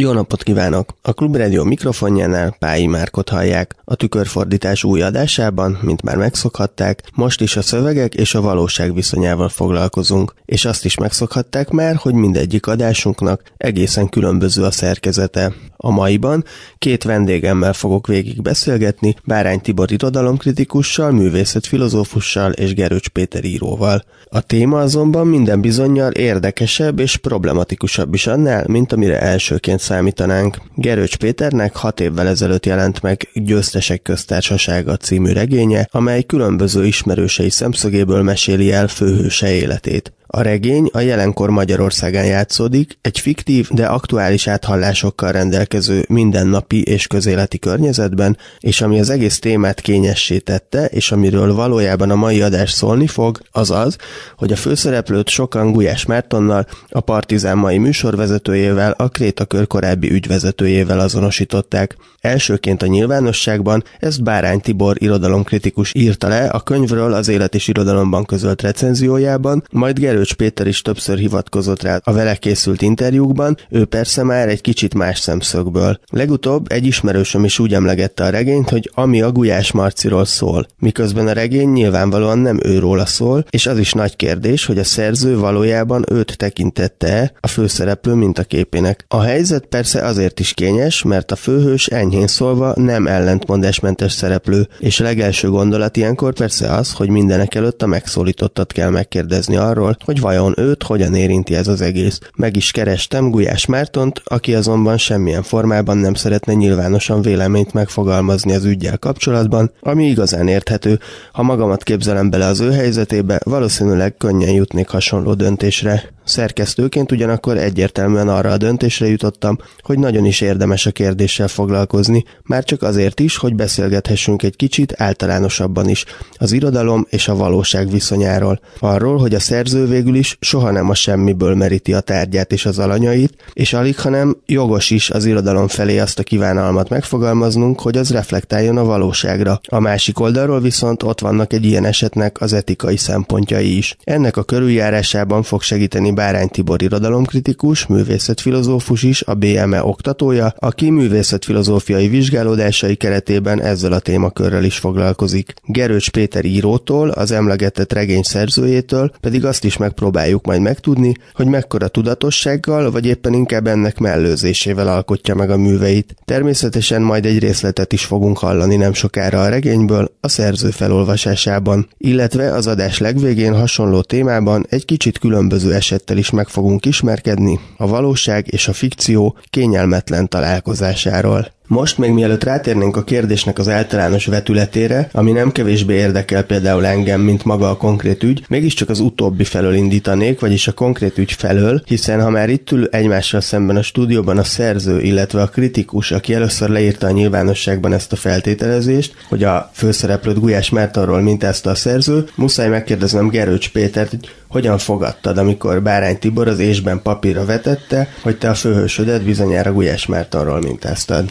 Jó napot kívánok! A Klub Rádió mikrofonjánál Pályi Márkot hallják. A Tükörfordítás új adásában, mint már megszokhatták, most is a szövegek és a valóság viszonyával foglalkozunk, és azt is megszokhatták már, hogy mindegyik adásunknak egészen különböző a szerkezete. A maiban két vendégemmel fogok végig beszélgetni, Bárány Tibor irodalomkritikussal, művészetfilozófussal és Gerőcs Péter íróval. A téma azonban minden bizonnyal érdekesebb és problematikusabb is annál, mint amire elsőként számítanánk. Gerőcs Péternek 6 évvel ezelőtt jelent meg Győztesek köztársasága című regénye, amely különböző ismerősei szemszögéből meséli el főhőse életét. A regény a jelenkor Magyarországán játszódik, egy fiktív, de aktuális áthallásokkal rendelkező mindennapi és közéleti környezetben, és ami az egész témát kényessé tette, és amiről valójában a mai adás szólni fog, az az, hogy a főszereplőt sokan Gulyás Mártonnal, a Partizán mai műsorvezetőjével, a Krétakör korábbi ügyvezetőjével azonosították. Elsőként a nyilvánosságban ezt Bárány Tibor irodalomkritikus írta le a könyvről az Élet és Irodalomban közölt recenziójában, majd Gerőcs Péter is többször hivatkozott rá a vele készült interjúkban, ő persze már egy kicsit más szemszögből. Legutóbb egy ismerősöm is úgy emlegette a regényt, hogy ami a Gulyás Marciról szól, miközben a regény nyilvánvalóan nem őróla szól, és az is nagy kérdés, hogy a szerző valójában őt tekintette a főszereplő mintaképének. A helyzet persze azért is kényes, mert a főhős enyhén szólva nem ellentmondásmentes szereplő, és a legelső gondolat ilyenkor persze az, hogy mindenekelőtt a megszólítottat kell megkérdezni arról, hogy vajon őt hogyan érinti ez az egész. Meg is kerestem Gulyás Mártont, aki azonban semmilyen formában nem szeretne nyilvánosan véleményt megfogalmazni az üggyel kapcsolatban, ami igazán érthető. Ha magamat képzelem bele az ő helyzetébe, valószínűleg könnyen jutnék hasonló döntésre. Szerkesztőként ugyanakkor egyértelműen arra a döntésre jutottam, hogy nagyon is érdemes a kérdéssel foglalkozni, már csak azért is, hogy beszélgethessünk egy kicsit általánosabban is, az irodalom és a valóság viszonyáról. Arról, hogy a szerző végül is soha nem a semmiből meríti a tárgyát és az alanyait, és alighanem jogos is az irodalom felé azt a kívánalmat megfogalmaznunk, hogy az reflektáljon a valóságra. A másik oldalról viszont ott vannak egy ilyen esetnek az etikai szempontjai is. Ennek a körüljárásában fog segíteni Bárány Tibor irodalomkritikus, művészetfilozófus is, a BME oktatója, aki művészetfilozófiai vizsgálódásai keretében ezzel a témakörrel is foglalkozik. Gerőcs Péter írótól, az emlegetett regény szerzőjétől pedig azt is megpróbáljuk majd megtudni, hogy mekkora tudatossággal, vagy éppen inkább ennek mellőzésével alkotja meg a műveit. Természetesen majd egy részletet is fogunk hallani nem sokára a regényből, a szerző felolvasásában, illetve az adás legvégén hasonló témában egy kicsit különböző eset is meg fogunk ismerkedni, a valóság és a fikció kényelmetlen találkozásáról. Most még mielőtt rátérnénk a kérdésnek az általános vetületére, ami nem kevésbé érdekel például engem, mint maga a konkrét ügy, mégiscsak az utóbbi felől indítanék, vagyis a konkrét ügy felől, hiszen ha már itt ül egymással szemben a stúdióban a szerző, illetve a kritikus, aki először leírta a nyilvánosságban ezt a feltételezést, hogy a főszereplőt Gulyás Mártonról mintázta a szerző, muszáj megkérdeznem Gerőcs Pétert, hogy hogyan fogadtad, amikor Bárány Tibor az Ésben papírra vetette, hogy te a főhősödet bizonyára Gulyás Mártonról mintáztad.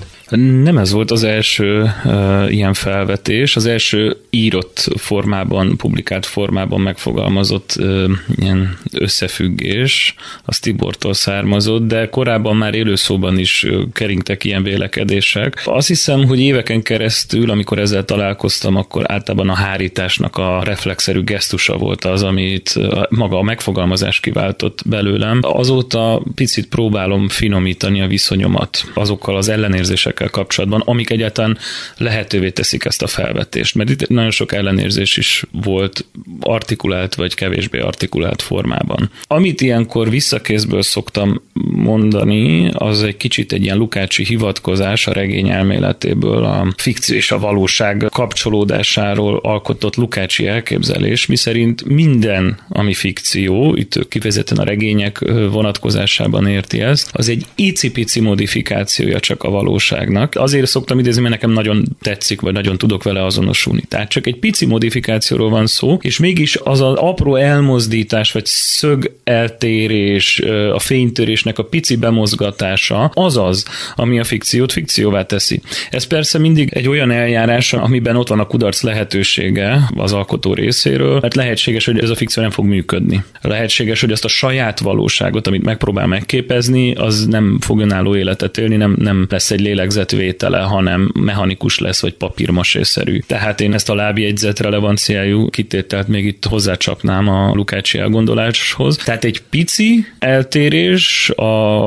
Nem ez volt az első ilyen felvetés, az első írott formában, publikált formában megfogalmazott ilyen összefüggés, az Tibortól származott, de korábban már élőszóban is keringtek ilyen vélekedések. Azt hiszem, hogy éveken keresztül, amikor ezzel találkoztam, akkor általában a hárításnak a reflexzerű gesztusa volt az, amit maga a megfogalmazás kiváltott belőlem. Azóta picit próbálom finomítani a viszonyomat azokkal az ellenérzések kapcsolatban, amik egyáltalán lehetővé teszik ezt a felvetést. Mert itt nagyon sok ellenérzés is volt artikulált vagy kevésbé artikulált formában. Amit ilyenkor visszakézből szoktam mondani, az egy kicsit egy ilyen lukácsi hivatkozás a regény elméletéből, a fikció és a valóság kapcsolódásáról alkotott lukácsi elképzelés, miszerint minden, ami fikció, itt kifejezetten a regények vonatkozásában érti ezt, az egy icipici modifikációja csak a valóságnak. Azért szoktam idézni, mert nekem nagyon tetszik, vagy nagyon tudok vele azonosulni. Tehát csak egy pici modifikációról van szó, és mégis az az apró elmozdítás, vagy szögeltérés, a fénytörésnek a pici bemozgatása, az az, ami a fikciót fikcióvá teszi. Ez persze mindig egy olyan eljárás, amiben ott van a kudarc lehetősége az alkotó részéről, mert lehetséges, hogy ez a fikció nem fog működni. Lehetséges, hogy azt a saját valóságot, amit megpróbál megképezni, az nem fog önálló életet élni, nem lesz egy lélegzetvétele, hanem mechanikus lesz, vagy papírmasé-szerű. Tehát én ezt a lábjegyzet relevanciájú kitételt még itt hozzácsapnám a lukácsi elgondoláshoz. Tehát egy pici eltérés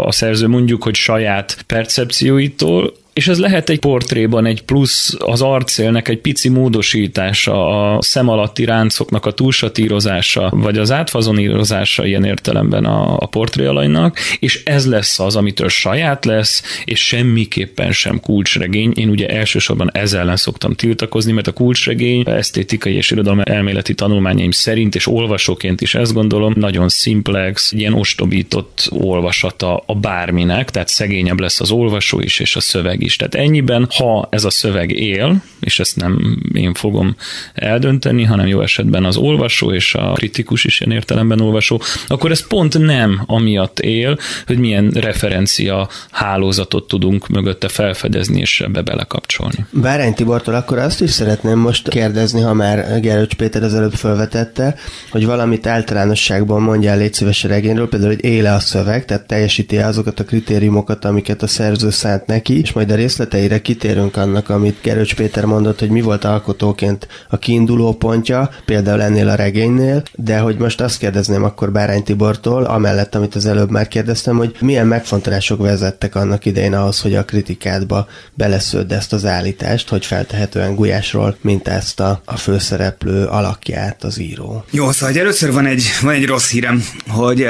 a szerző mondjuk, hogy saját percepcióitól, és ez lehet egy portréban egy plusz, az arcélnek egy pici módosítása, a szem alatti ráncoknak a túlsatírozása, vagy az átfazonírozása ilyen értelemben a portré alanynak, és ez lesz az, amitől saját lesz, és semmiképpen sem kulcsregény. Én ugye elsősorban ez ellen szoktam tiltakozni, mert a kulcsregény esztétikai és irodalmi elméleti tanulmányaim szerint, és olvasóként is ezt gondolom, nagyon szimplex, ilyen ostobított olvasata a bárminek, tehát szegényebb lesz az olvasó is, és a szöveg is. Tehát ennyiben, ha ez a szöveg él, és ezt nem én fogom eldönteni, hanem jó esetben az olvasó és a kritikus is ilyen értelemben olvasó, akkor ez pont nem amiatt él, hogy milyen referencia hálózatot tudunk mögötte felfedezni és ebbe belekapcsolni. Bárány Tibortól akkor azt is szeretném most kérdezni, ha már Gerőcs Péter az előbb felvetette, hogy valamit általánosságban mondjál légy szíves a regényről, például, hogy éle a szöveg, tehát teljesíti azokat a kritériumokat, amiket a szerző szánt neki, és majd a részleteire kitérünk annak, amit Gerőcs Péter mondott, hogy mi volt alkotóként a kiinduló pontja, például ennél a regénynél, de hogy most azt kérdezném akkor Bárány Tibortól, amellett, amit az előbb már kérdeztem, hogy milyen megfontolások vezettek annak idején ahhoz, hogy a kritikádba belesződd ezt az állítást, hogy feltehetően Gulyásról mintázta a főszereplő alakját az író. Jó, szóval először van egy rossz hírem, hogy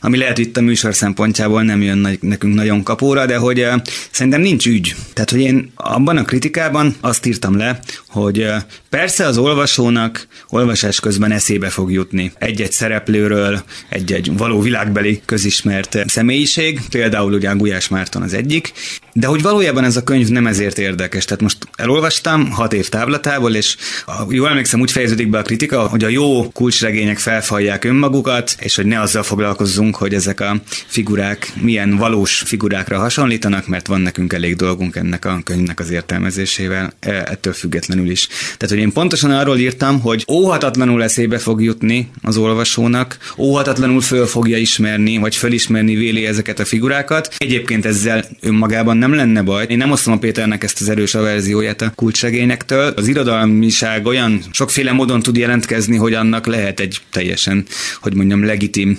ami lehet itt a műsor szempontjából nem jön nekünk nagyon kapóra, de hogy szerintem nincs ügy. Tehát, hogy én abban a kritikában azt írtam le, hogy persze az olvasónak olvasás közben eszébe fog jutni egy-egy szereplőről, egy-egy való világbeli közismert személyiség, például ugye Gulyás Márton az egyik, de hogy valójában ez a könyv nem ezért érdekes. Tehát most elolvastam 6 év távlatából, és jól emlékszem, úgy fejeződik be a kritika, hogy a jó kulcsregények felfalják önmagukat, és hogy ne azzal foglalkozzunk, hogy ezek a figurák milyen valós figurákra hasonlítanak, mert van nekünk elég dolgunk ennek a könyvnek az értelmezésével, ettől függetlenül is. Tehát, hogy én pontosan arról írtam, hogy óhatatlanul eszébe fog jutni az olvasónak, óhatatlanul föl fogja ismerni, vagy fölismerni véli ezeket a figurákat. Egyébként ezzel önmagában nem lenne baj. Én nem osztom a Péternek ezt az erős averzióját a kulcsregényektől. Az irodalmiság olyan sokféle módon tud jelentkezni, hogy annak lehet egy teljesen, hogy mondjam, legitim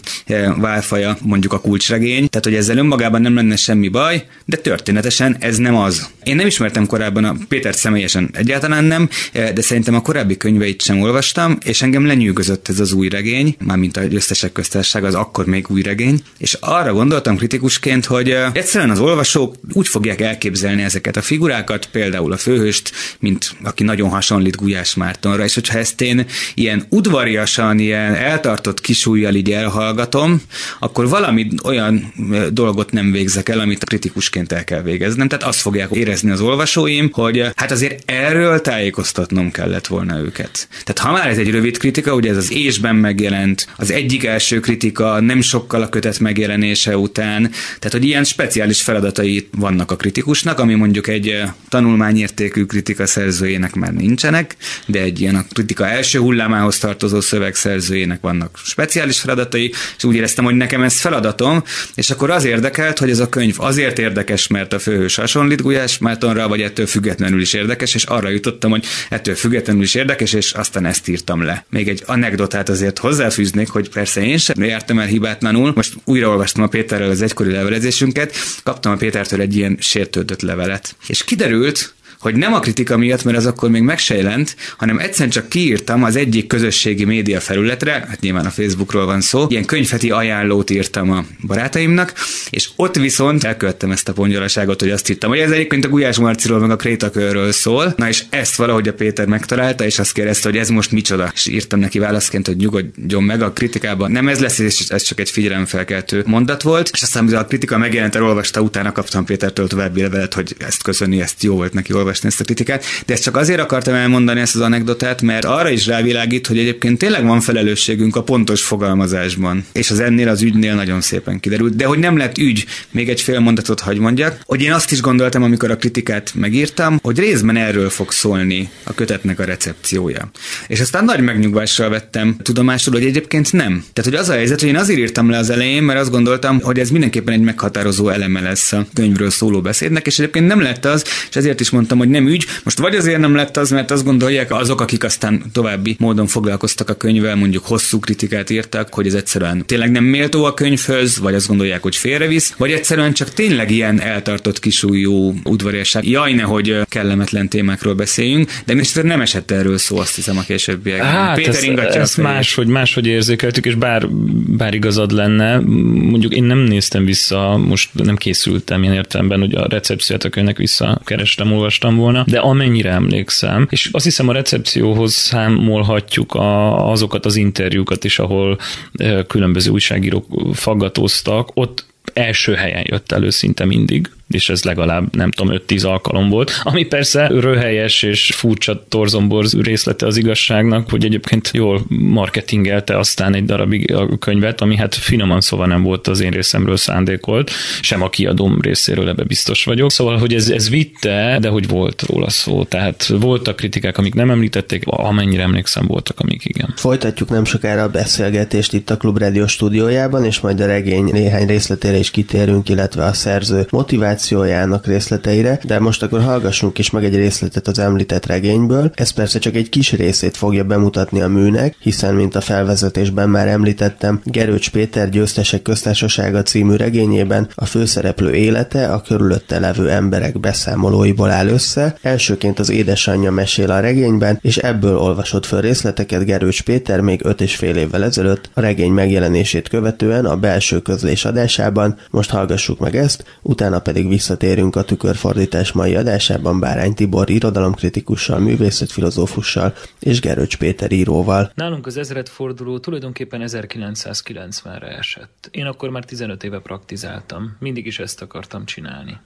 válfaja, mondjuk a kulcsregény. Tehát, hogy ezzel önmagában nem lenne semmi baj, de történetesen ez nem az. Én nem ismertem korábban a Pétert személyesen, egyáltalán nem, de szerintem a korábbi könyveit sem olvastam, és engem lenyűgözött ez az új regény, mármint a Győztesek köztársasága, az akkor még új regény, és arra gondoltam kritikusként, hogy egyszerűen az olvasók úgy fogják elképzelni ezeket a figurákat, például a főhőst, mint aki nagyon hasonlít Gulyás Mártonra, és hogyha ezt én ilyen udvariasan, ilyen eltartott kisújjal így elhallgatom, akkor valami olyan dolgot nem végzek el, amit kritikusként el kell végeznem. Tehát azt fogják érezni az olvasóim, hogy hát azért erről tájékoztatnom kellett volna őket. Tehát ha már ez egy rövid kritika, ugye ez az Ésben megjelent, az egyik első kritika nem sokkal a kötet megjelenése után, tehát hogy ilyen speciális feladatai vannak a kritikusnak, ami mondjuk egy tanulmányértékű kritika szerzőjének már nincsenek, de egy ilyen a kritika első hullámához tartozó szöveg szerzőjének vannak speciális feladatai, és úgy éreztem, hogy nekem ez feladatom, és akkor az érdekelt, hogy ez a könyv azért érdekes, mert a főhős hasonlít Gulyás Mártonra, vagy ettől függetlenül is érdekes, és arra jutottam, hogy ettől függetlenül is érdekes, és aztán ezt írtam le. Még egy anekdotát azért hozzáfűznék, hogy persze én sem jártam el hibátlanul. Most újraolvastam a Péterrel az egykori levelezésünket, kaptam a Pétertől egy ilyen sértődött levelet. És kiderült, hogy nem a kritika miatt, mert az akkor még meg se jelent, hanem egyszerűen csak kiírtam az egyik közösségi média felületre, hát nyilván a Facebookról van szó, ilyen könyvheti ajánlót írtam a barátaimnak, és ott viszont elkövettem ezt a pongyolaságot, hogy azt hittem, hogy ez egyébként a Gulyás Marciról meg a Krétakörről szól, na és ezt valahogy a Péter megtalálta, és azt kérdezte, hogy ez most micsoda, és írtam neki válaszként, hogy nyugodjon meg a kritikában, nem ez lesz, és ez csak egy figyelemfelkeltő mondat volt, és aztán mivel a kritika megjelent, elolvasta, utána kaptam Pétertől további levelet, hogy ezt köszöni, ezt jó volt neki olvasni ezt a kritikát, de ezt csak azért akartam elmondani ezt az anekdotát, mert arra is rávilágít, hogy egyébként tényleg van felelősségünk a pontos fogalmazásban, és az ennél az ügynél nagyon szépen kiderült, de hogy nem lett ügy, még egy fél mondatot hagy mondjak, hogy én azt is gondoltam, amikor a kritikát megírtam, hogy részben erről fog szólni a kötetnek a recepciója. És aztán nagy megnyugvással vettem tudomásul, hogy egyébként nem. Tehát, hogy az a helyzet, hogy én azért írtam le az elején, mert azt gondoltam, hogy ez mindenképpen egy meghatározó eleme lesz a könyvről szóló beszédnek, és egyébként nem lett az, és ezért is mondtam, hogy nem ügy. Most vagy azért nem lett az, mert azt gondolják azok, akik aztán további módon foglalkoztak a könyvvel, mondjuk hosszú kritikát írtak, hogy ez egyszerűen tényleg nem méltó a könyvhöz, vagy azt gondolják, hogy félrevisz, vagy egyszerűen csak tényleg ilyen eltartott kisújú udvariasság. Jaj, nehogy kellemetlen témákról beszéljünk, de most nem esett erről szó, azt hiszem, a későbbiekben. Hát Péter ingatja. Ezt máshogy érzékeltük, és bár igazad lenne, mondjuk én nem néztem vissza, most nem készültem ilyen értelemben, hogy a recepciót a könyvnek visszakerestem, olvastam volna, de amennyire emlékszem, és azt hiszem a recepcióhoz számolhatjuk azokat az interjúkat is, ahol különböző újságírók faggatóztak, ott első helyen jött elő szinte mindig, és ez legalább, nem tudom, 5-10 alkalom volt, ami persze röhelyes és furcsa torzomborz részlete az igazságnak, hogy egyébként jól marketingelte aztán egy darabig a könyvet, ami hát finoman szóval nem volt az én részemről szándékolt, sem a kiadóm részéről, ebbe biztos vagyok. Szóval, hogy ez vitte, de hogy volt róla szó. Tehát voltak kritikák, amik nem említették, amennyire emlékszem, voltak, amik igen. Folytatjuk nem sokára a beszélgetést itt a Klub Rádió stúdiójában, és majd a regény néhány részletére is kitérünk, illetve a szerző motivációjának részleteire, de most akkor hallgassunk is meg egy részletet az említett regényből. Ez persze csak egy kis részét fogja bemutatni a műnek, hiszen, mint a felvezetésben már említettem, Gerőcs Péter Győztesek köztársasága című regényében a főszereplő élete a körülötte levő emberek beszámolóiból áll össze. Elsőként az édesanyja mesél a regényben, és ebből olvasott föl részleteket Gerőcs Péter még 5,5 évvel ezelőtt, a regény megjelenését követően a belső közlés adásában. Most hallgassuk meg ezt, utána pedig visszatérünk a Tükörfordítás mai adásában Bárány Tibor irodalomkritikussal, művészetfilozófussal és Gerőcs Péter íróval. Nálunk az ezredforduló tulajdonképpen 1990-re esett. Én akkor már 15 éve praktizáltam, mindig is ezt akartam csinálni.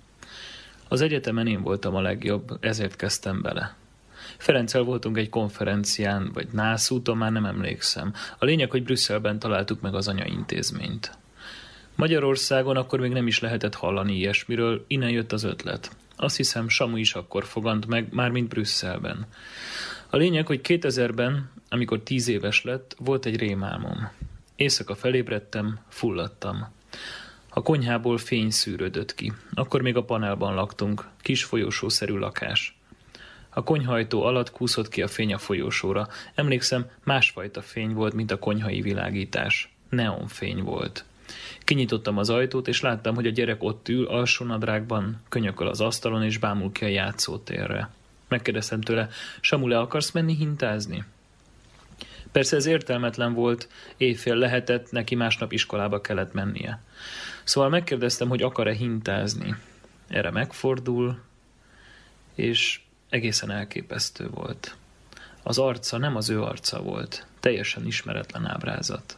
Az egyetemen én voltam a legjobb, ezért kezdtem bele. Ferenccel voltunk egy konferencián, vagy nászúton, már nem emlékszem. A lényeg, hogy Brüsszelben találtuk meg az anyaintézményt. Magyarországon akkor még nem is lehetett hallani ilyesmiről, innen jött az ötlet. Azt hiszem, Samu is akkor fogant meg, mármint Brüsszelben. A lényeg, hogy 2000-ben, amikor 10 éves lett, volt egy rémálmom. Éjszaka felébredtem, fulladtam. A konyhából fény szűrődött ki. Akkor még a panelban laktunk, kis folyosószerű lakás. A konyhajtó alatt kúszott ki a fény a folyosóra. Emlékszem, másfajta fény volt, mint a konyhai világítás. Neonfény volt. Kinyitottam az ajtót, és láttam, hogy a gyerek ott ül alsónadrágban, könyököl az asztalon, és bámul ki a játszótérre. Megkérdeztem tőle, Samu, le akarsz menni hintázni? Persze ez értelmetlen volt, éjfél lehetett, neki másnap iskolába kellett mennie. Szóval megkérdeztem, hogy akar-e hintázni. Erre megfordul, és egészen elképesztő volt. Az arca nem az ő arca volt, teljesen ismeretlen ábrázat.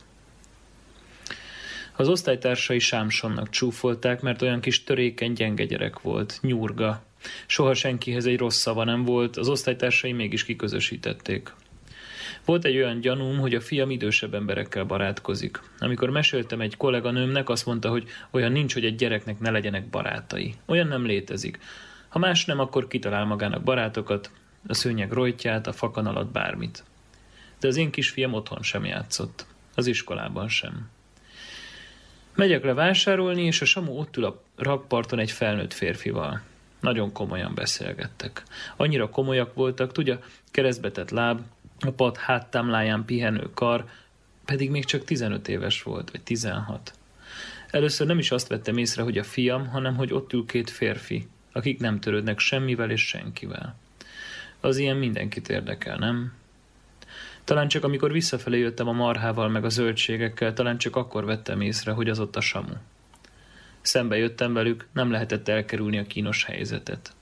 Az osztálytársai Sámsonnak csúfolták, mert olyan kis törékeny, gyenge gyerek volt, nyúrga. Soha senkihez egy rossz szava nem volt, az osztálytársai mégis kiközösítették. Volt egy olyan gyanúm, hogy a fiam idősebb emberekkel barátkozik. Amikor meséltem egy kolléganőmnek, azt mondta, hogy olyan nincs, hogy egy gyereknek ne legyenek barátai. Olyan nem létezik. Ha más nem, akkor kitalál magának barátokat, a szőnyeg rojtját, a fakanalat, bármit. De az én kisfiam otthon sem játszott. Az iskolában sem. Megyek le vásárolni, és a Samu ott ül a rakparton egy felnőtt férfival. Nagyon komolyan beszélgettek. Annyira komolyak voltak, tudja, keresztbetett láb, a pad háttámláján pihenő kar, pedig még csak 15 éves volt, vagy 16. Először nem is azt vettem észre, hogy a fiam, hanem hogy ott ül két férfi, akik nem törődnek semmivel és senkivel. Az ilyen mindenkit érdekel, nem? Talán csak amikor visszafelé jöttem a marhával meg a zöldségekkel, talán csak akkor vettem észre, hogy az ott a Samu. Szembe jöttem velük, nem lehetett elkerülni a kínos helyzetet.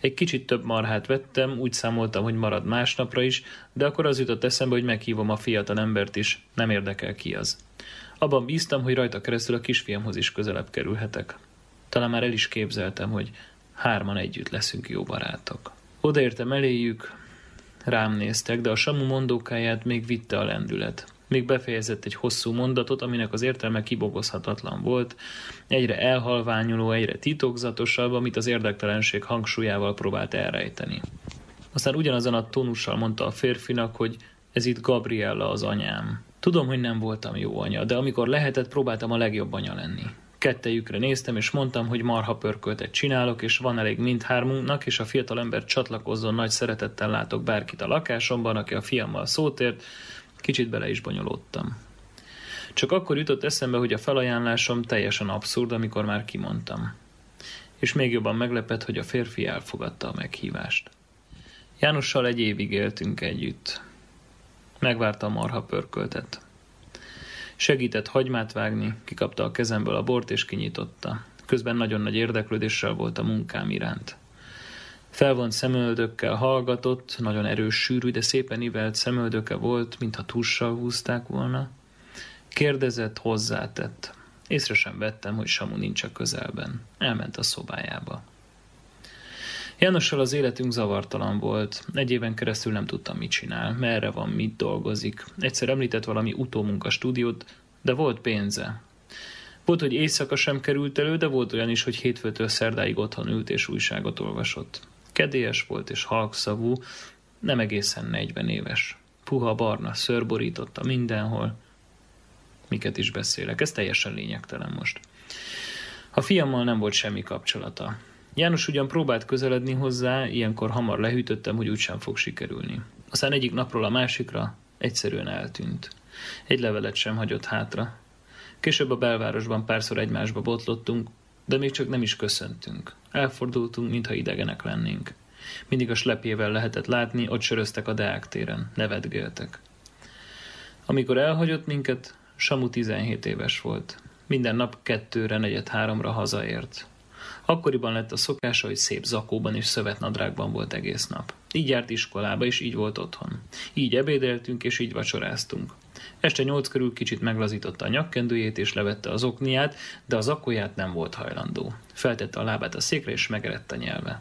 Egy kicsit több marhát vettem, úgy számoltam, hogy marad másnapra is, de akkor az jutott eszembe, hogy meghívom a fiatal embert is, nem érdekel ki az. Abban bíztam, hogy rajta keresztül a kisfiamhoz is közelebb kerülhetek. Talán már el is képzeltem, hogy hárman együtt leszünk jó barátok. Odaértem eléjük, rám néztek, de a Samu mondókáját még vitte a lendület. Még befejezett egy hosszú mondatot, aminek az értelme kibogozhatatlan volt, egyre elhalványuló, egyre titokzatosabb, amit az érdektelenség hangsúlyával próbált elrejteni. Aztán ugyanazon a tónussal mondta a férfinak, hogy ez itt Gabriella az anyám. Tudom, hogy nem voltam jó anya, de amikor lehetett, próbáltam a legjobb anya lenni. Kettejükre néztem, és mondtam, hogy marha pörköltet csinálok, és van elég mindhármunknak, és a fiatalember csatlakozzon, nagy szeretettel látok bárkit a lakásomban, aki a fiammal szót ért, kicsit bele is bonyolódtam. Csak akkor jutott eszembe, hogy a felajánlásom teljesen abszurd, amikor már kimondtam. És még jobban meglepett, hogy a férfi elfogadta a meghívást. Jánossal egy évig éltünk együtt. Megvárta a marha pörköltet. Segített hagymát vágni, kikapta a kezemből a bort és kinyitotta. Közben nagyon nagy érdeklődéssel volt a munkám iránt. Felvont szemöldökkel hallgatott, nagyon erős, sűrű, de szépen ivelt szemöldöke volt, mintha tussal húzták volna. Kérdezett, hozzátett. Észre sem vettem, hogy Samu nincs a közelben. Elment a szobájába. Jánossal az életünk zavartalan volt. Egy éven keresztül nem tudtam, mit csinál, merre van, mit dolgozik. Egyszer említett valami utómunkastúdiót, de volt pénze. Volt, hogy éjszaka sem került elő, de volt olyan is, hogy hétfőtől szerdáig otthon ült és újságot olvasott. Kedélyes volt és halkszavú, nem egészen 40 éves. Puha, barna szőr borította mindenhol. Miket is beszélek, ez teljesen lényegtelen most. A fiammal nem volt semmi kapcsolata. János ugyan próbált közeledni hozzá, ilyenkor hamar lehűtöttem, hogy úgysem fog sikerülni. Aztán egyik napról a másikra egyszerűen eltűnt. Egy levelet sem hagyott hátra. Később a belvárosban párszor egymásba botlottunk, de még csak nem is köszöntünk. Elfordultunk, mintha idegenek lennénk. Mindig a slepjével lehetett látni, ott söröztek a Deák téren, nevetgéltek. Amikor elhagyott minket, Samu 17 éves volt. Minden nap 2-3-ra hazaért. Akkoriban lett a szokása, hogy szép zakóban és szövetnadrágban volt egész nap. Így járt iskolába, és így volt otthon. Így ebédeltünk, és így vacsoráztunk. Este 8 körül kicsit meglazította a nyakkendőjét, és levette az okniát, de az akóját nem volt hajlandó. Feltette a lábát a székre, és megerett a nyelve.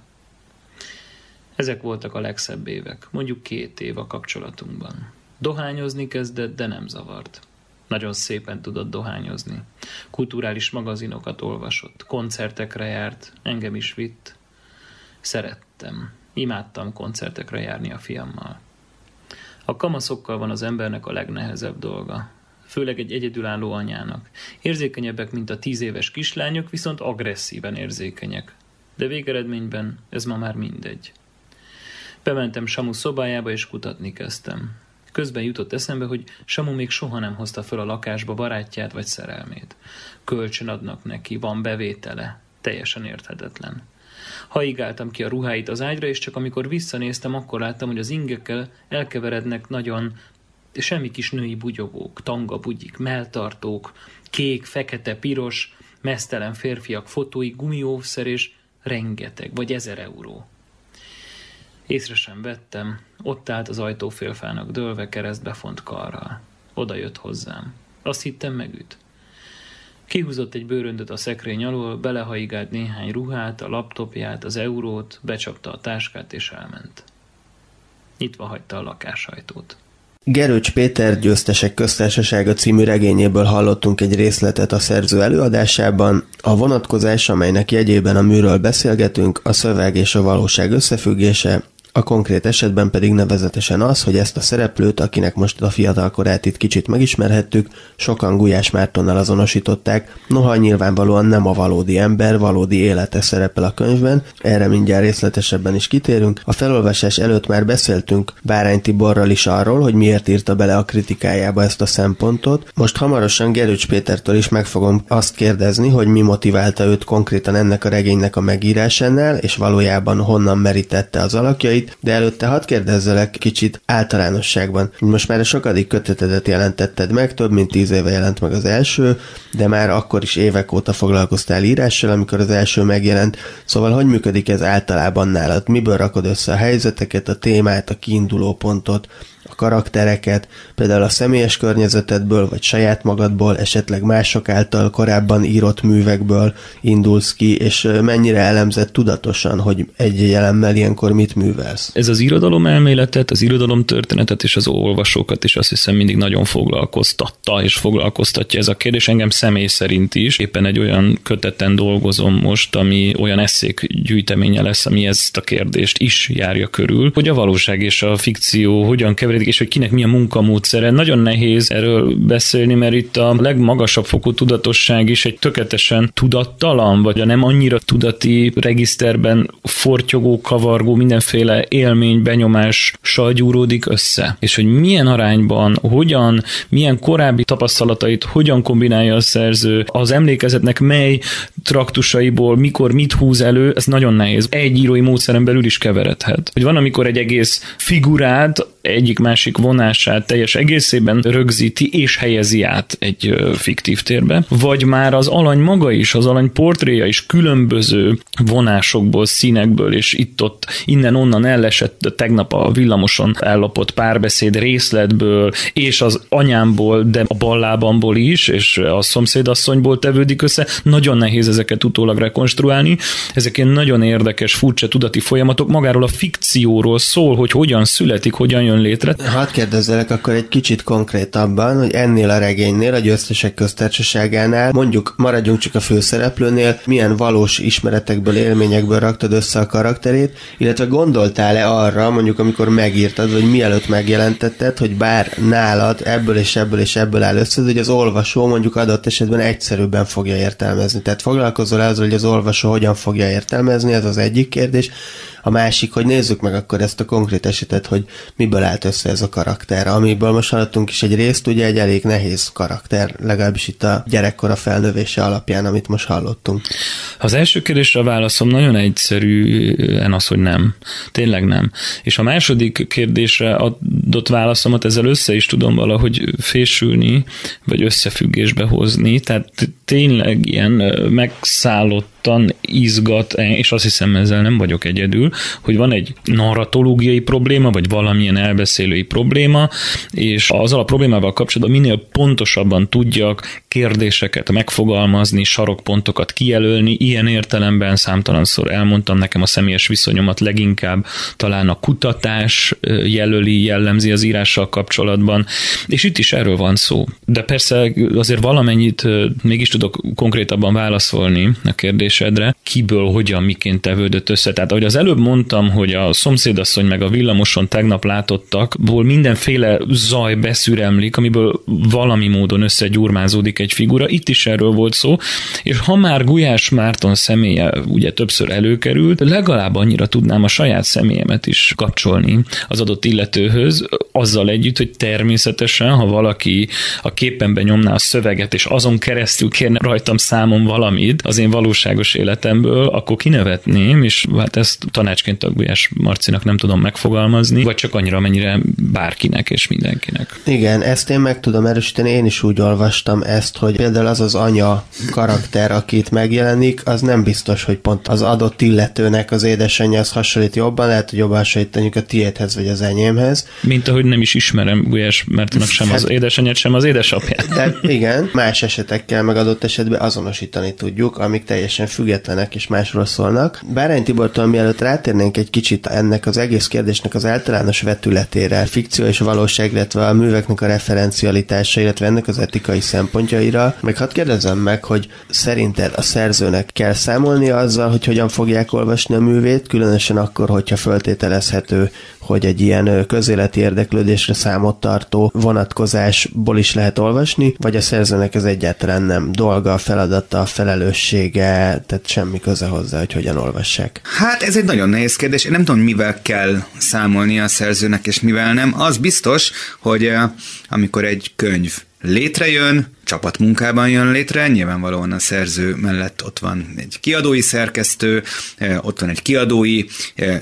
Ezek voltak a legszebb évek, mondjuk 2 év a kapcsolatunkban. Dohányozni kezdett, de nem zavart. Nagyon szépen tudott dohányozni. Kulturális magazinokat olvasott, koncertekre járt, engem is vitt. Szerettem, imádtam koncertekre járni a fiammal. A kamaszokkal van az embernek a legnehezebb dolga. Főleg egy egyedülálló anyának. Érzékenyebbek, mint a 10 éves kislányok, viszont agresszíven érzékenyek. De végeredményben ez ma már mindegy. Bementem Samu szobájába, és kutatni kezdtem. Közben jutott eszembe, hogy Samu még soha nem hozta föl a lakásba barátját vagy szerelmét. Kölcsön adnak neki, van bevétele. Teljesen érthetetlen. Haigáltam ki a ruháit az ágyra, és csak amikor visszanéztem, akkor láttam, hogy az ingekkel elkeverednek nagyon semmi kis női bugyogók, tangabugyik, melltartók, kék, fekete, piros, meztelen férfiak fotói, gumióvszer és rengeteg, vagy 1000 euró. Észre sem vettem, ott állt az ajtófélfának dőlve keresztbe font karral. Oda jött hozzám. Azt hittem, megüt. Kihúzott egy bőröndöt a szekrény alól, belehaigált néhány ruhát, a laptopját, az eurót, becsapta a táskát és elment. Nyitva hagyta a lakásajtót. Gerőcs Péter Győztesek köztársasága című regényéből hallottunk egy részletet a szerző előadásában. A vonatkozás, amelynek jegyében a műről beszélgetünk, a szöveg és a valóság összefüggése, A konkrét esetben pedig nevezetesen az, hogy ezt a szereplőt, akinek most a fiatalkorát itt kicsit megismerhettük, sokan Gulyás Mártonnal azonosították, noha nyilvánvalóan nem a valódi ember, valódi élete szerepel a könyvben, erre mindjárt részletesebben is kitérünk. A felolvasás előtt már beszéltünk Bárány Tiborral is arról, hogy miért írta bele a kritikájába ezt a szempontot. Most hamarosan Gerőcs Pétertől is meg fogom azt kérdezni, hogy mi motiválta őt konkrétan ennek a regénynek a megírásánál, és valójában honnan merítette az alakjait, de előtte hadd kérdezzelek kicsit általánosságban. Most már a sokadik kötetedet jelentetted meg, több mint 10 éve jelent meg az első, de már akkor is évek óta foglalkoztál írással, amikor az első megjelent. Szóval hogy működik ez általában nálad? Miből rakod össze a helyzeteket, a témát, a kiindulópontot, a karaktereket, például a személyes környezetedből, vagy saját magadból, esetleg mások által korábban írott művekből indulsz ki, és mennyire elemzed tudatosan, hogy egy elemmel ilyenkor mit művelsz? Ez az irodalom elméletet, az irodalom történetet és az olvasókat is azt hiszem mindig nagyon foglalkoztatta, és foglalkoztatja ez a kérdés, engem személy szerint is. Éppen egy olyan köteten dolgozom most, ami olyan esszék gyűjteménye lesz, ami ezt a kérdést is járja körül, hogy a valóság és a fikció hogyan keveredik, és hogy kinek mi a munkamódszere. Nagyon nehéz erről beszélni, mert itt a legmagasabb fokú tudatosság is egy tökéletesen tudattalan, vagy a nem annyira tudati regiszterben fortyogó, kavargó, mindenféle élmény, benyomással gyúródik össze. És hogy milyen arányban, hogyan, milyen korábbi tapasztalatait, hogyan kombinálja a szerző, az emlékezetnek mely traktusaiból, mikor mit húz elő, ez nagyon nehéz. Egy írói módszeren belül is keveredhet. Hogy van, amikor egy egész figurát, egyik-másik vonását teljes egészében rögzíti és helyezi át egy fiktív térbe, vagy már az alany maga is, az alany portréja is különböző vonásokból, színekből, és itt-ott, innen-onnan ellesett tegnap a villamoson ellopott párbeszéd részletből, és az anyámból, de a ballábamból is, és a szomszédasszonyból tevődik össze. Nagyon nehéz ezeket utólag rekonstruálni. Ezek ilyen nagyon érdekes, furcsa tudati folyamatok, magáról a fikcióról szól, hogy hogyan születik, hogyan jön létre. Hadd kérdezzelek akkor egy kicsit konkrétabban, hogy ennél a regénynél, a Győztesek köztársaságánál, mondjuk maradjunk csak a főszereplőnél, milyen valós ismeretekből, élményekből raktad össze a karakterét, illetve gondoltál-e arra, mondjuk amikor megírtad, vagy mielőtt megjelentetted, hogy bár nálad ebből áll össze, hogy az olvasó mondjuk adott esetben egyszerűbben fogja értelmezni. Tehát foglalkozol azzal, hogy az olvasó hogyan fogja értelmezni, ez az egyik kérdés. A másik, hogy nézzük meg akkor ezt a konkrét esetet, hogy miből állt össze ez a karakter, amiből most hallottunk is egy részt, ugye egy elég nehéz karakter, legalábbis itt a gyerekkora felnövése alapján, amit most hallottunk. Az első kérdésre a válaszom nagyon egyszerűen az, hogy nem. Tényleg nem. És a második kérdésre adott válaszomat ezzel össze is tudom valahogy fésülni, vagy összefüggésbe hozni, tehát tényleg ilyen megszállott izgat, és azt hiszem ezzel nem vagyok egyedül, hogy van egy narratológiai probléma, vagy valamilyen elbeszélői probléma, és azzal a problémával kapcsolatban minél pontosabban tudjak kérdéseket megfogalmazni, sarokpontokat kijelölni, ilyen értelemben számtalanszor elmondtam, nekem a személyes viszonyomat leginkább talán a kutatás jellemzi az írással kapcsolatban, és itt is erről van szó. De persze azért valamennyit mégis tudok konkrétabban válaszolni a kérdésre, kiből, hogyan, miként tevődött össze. Tehát ahogy az előbb mondtam, hogy a szomszédasszony meg a villamoson tegnap látottakból mindenféle zaj beszüremlik, amiből valami módon összegyurmázódik egy figura. Itt is erről volt szó, és ha már Gulyás Márton személye ugye többször előkerült, legalább annyira tudnám a saját személyemet is kapcsolni az adott illetőhöz, azzal együtt, hogy természetesen, ha valaki a képen nyomná a szöveget, és azon keresztül kérne rajtam számon valamit, az én valóságos életemből, akkor kinevetném, és hát ezt tanácsként a Gulyás Marcinak nem tudom megfogalmazni, vagy csak annyira, amennyire bárkinek és mindenkinek. Igen, ezt én meg tudom erősíteni, én is úgy olvastam ezt, hogy például az az anya karakter, akit megjelenik, az nem biztos, hogy pont az adott illetőnek az édesanyja az hasonlít jobban, lehet, hogy jobban hasonlítani a tiédhez, vagy az enyémhez. Mint ahogy nem is ismerem Gulyás Mártonnak sem az édesanyját, sem az édesapját. De igen, más esetekkel meg adott esetben azonosítani tudjuk, amik teljesen függetlenek és másról szólnak. Bárány Tibortól mielőtt rátérnénk egy kicsit ennek az egész kérdésnek az általános vetületére, fikció és valóság, illetve a műveknek a referencialitása, illetve ennek az etikai szempontjaira, meg hadd kérdezem meg, hogy szerinted a szerzőnek kell számolnia azzal, hogy hogyan fogják olvasni a művét, különösen akkor, hogyha feltételezhető, hogy egy ilyen közéleti érdeklődésre számot tartó vonatkozásból is lehet olvasni, vagy a szerzőnek ez egyáltalán nem dolga, feladata, felelőssége, tehát semmi köze hozzá, hogy hogyan olvassák? Hát ez egy nagyon nehéz kérdés. Én nem tudom, mivel kell számolnia a szerzőnek, és mivel nem. Az biztos, hogy amikor egy könyv létrejön, csapatmunkában jön létre, nyilvánvalóan a szerző mellett ott van egy kiadói szerkesztő, ott van egy kiadói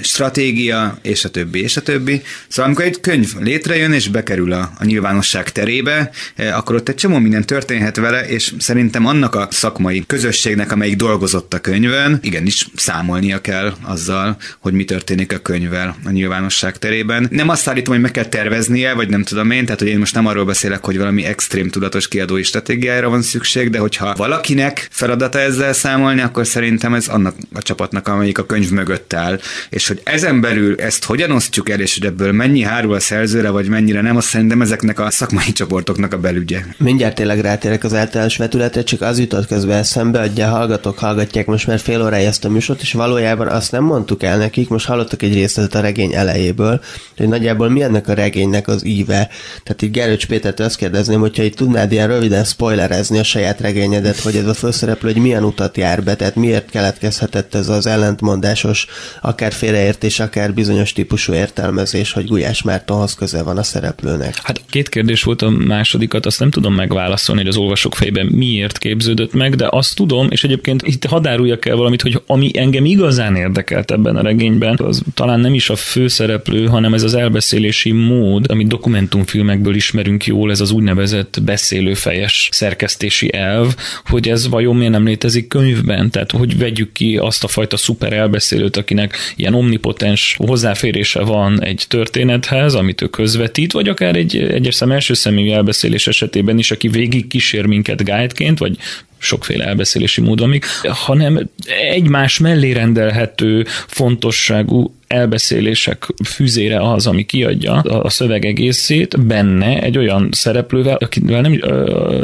stratégia, és a többi, és a többi. Szóval amikor egy könyv létrejön, és bekerül a nyilvánosság terébe, akkor ott egy csomó minden történhet vele, és szerintem annak a szakmai közösségnek, amelyik dolgozott a könyvön, igenis számolnia kell azzal, hogy mi történik a könyvvel a nyilvánosság terében. Nem azt állítom, hogy meg kell terveznie, vagy nem tudom én, tehát hogy én most nem arról beszélek, hogy valami extrém tudatos kiadói stratégiára van szükség, de hogyha valakinek feladata ezzel számolni, akkor szerintem ez annak a csapatnak, amelyik a könyv mögött áll. És hogy ezen belül ezt hogyan osztjuk el, és hogy ebből mennyi hárul a szerzőre, vagy mennyire nem, azt szerintem ezeknek a szakmai csoportoknak a belügye. Mindjárt tényleg rátérek az általános vetületre, csak az jutott közben eszembe, hogy a hallgatók hallgatják most már fél órája ezt a műsort, és valójában azt nem mondtuk el nekik, most hallottak egy részletet a regény elejéből, hogy nagyjából mi ennek a regénynek az íve. Tehát itt Gerőcs Pétertől azt kérdezném, hogyha itt tudnád ilyen röviden spoilerezni a saját regényedet, hogy ez a főszereplő, hogy milyen utat jár be, tehát miért keletkezhetett ez az ellentmondásos, akár félreértés, akár bizonyos típusú értelmezés, hogy Gulyás Mártonhoz közel van a szereplőnek. Hát két kérdés volt, a másodikat azt nem tudom megválaszolni, hogy az olvasók fejében miért képződött meg, de azt tudom, és egyébként itt hadd áruljak el valamit, hogy ami engem igazán érdekelt ebben a regényben, az talán nem is a főszereplő, hanem ez az elbeszélési mód, amit dokumentumfilmekből ismerünk jól, ez az úgynevezett beszélőfejes szerkesztési elv, hogy ez vajon miért nem létezik könyvben, tehát hogy vegyük ki azt a fajta szuper elbeszélőt, akinek ilyen omnipotens hozzáférése van egy történethez, amit ő közvetít, vagy akár egy egyes elsőszemélyű elbeszélés esetében is, aki végig kísér minket guide-ként, vagy sokféle elbeszélési módon még, hanem egymás mellé rendelhető fontosságú elbeszélések füzére az, ami kiadja a szöveg egészét, benne egy olyan szereplővel, akivel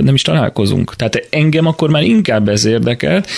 nem is találkozunk. Tehát engem akkor már inkább ez érdekelt,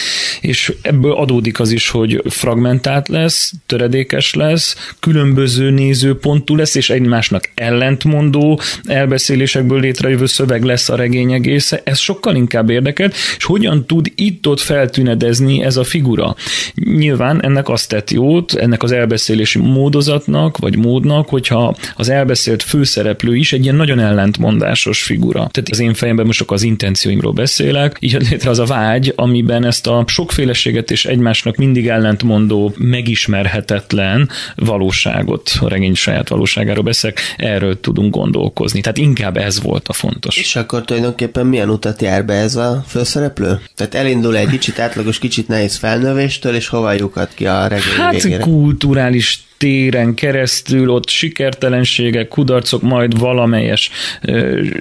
és ebből adódik az is, hogy fragmentált lesz, töredékes lesz, különböző nézőpontú lesz, és egymásnak ellentmondó elbeszélésekből létrejövő szöveg lesz a regény egésze. Ez sokkal inkább érdekelt, és hogyan tud itt-ott feltünedezni ez a figura. Nyilván ennek azt tett jót, ennek az elbeszélés módozatnak, vagy módnak, hogyha az elbeszélt főszereplő is egy ilyen nagyon ellentmondásos figura. Tehát az én fejemben most csak az intencióimról beszélek, így jön létre az a vágy, amiben ezt a sokféleséget és egymásnak mindig ellentmondó, megismerhetetlen valóságot, a regény saját valóságáról beszélek, erről tudunk gondolkozni. Tehát inkább ez volt a fontos. És akkor tulajdonképpen milyen utat jár be ez a főszereplő? Tehát elindul egy kicsit átlagos, kicsit nehéz felnövéstől, és hova lyukad ki a regény végére? Hát kulturális téren keresztül, ott sikertelenségek, kudarcok, majd valamelyes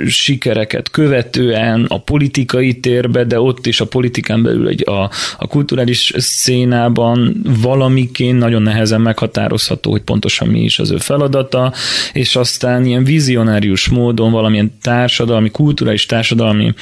sikereket követően a politikai térbe, de ott is a politikán belül egy a kulturális szénában valamiként nagyon nehezen meghatározható, hogy pontosan mi is az ő feladata, és aztán ilyen vizionárius módon valamilyen társadalmi, kulturális társadalmi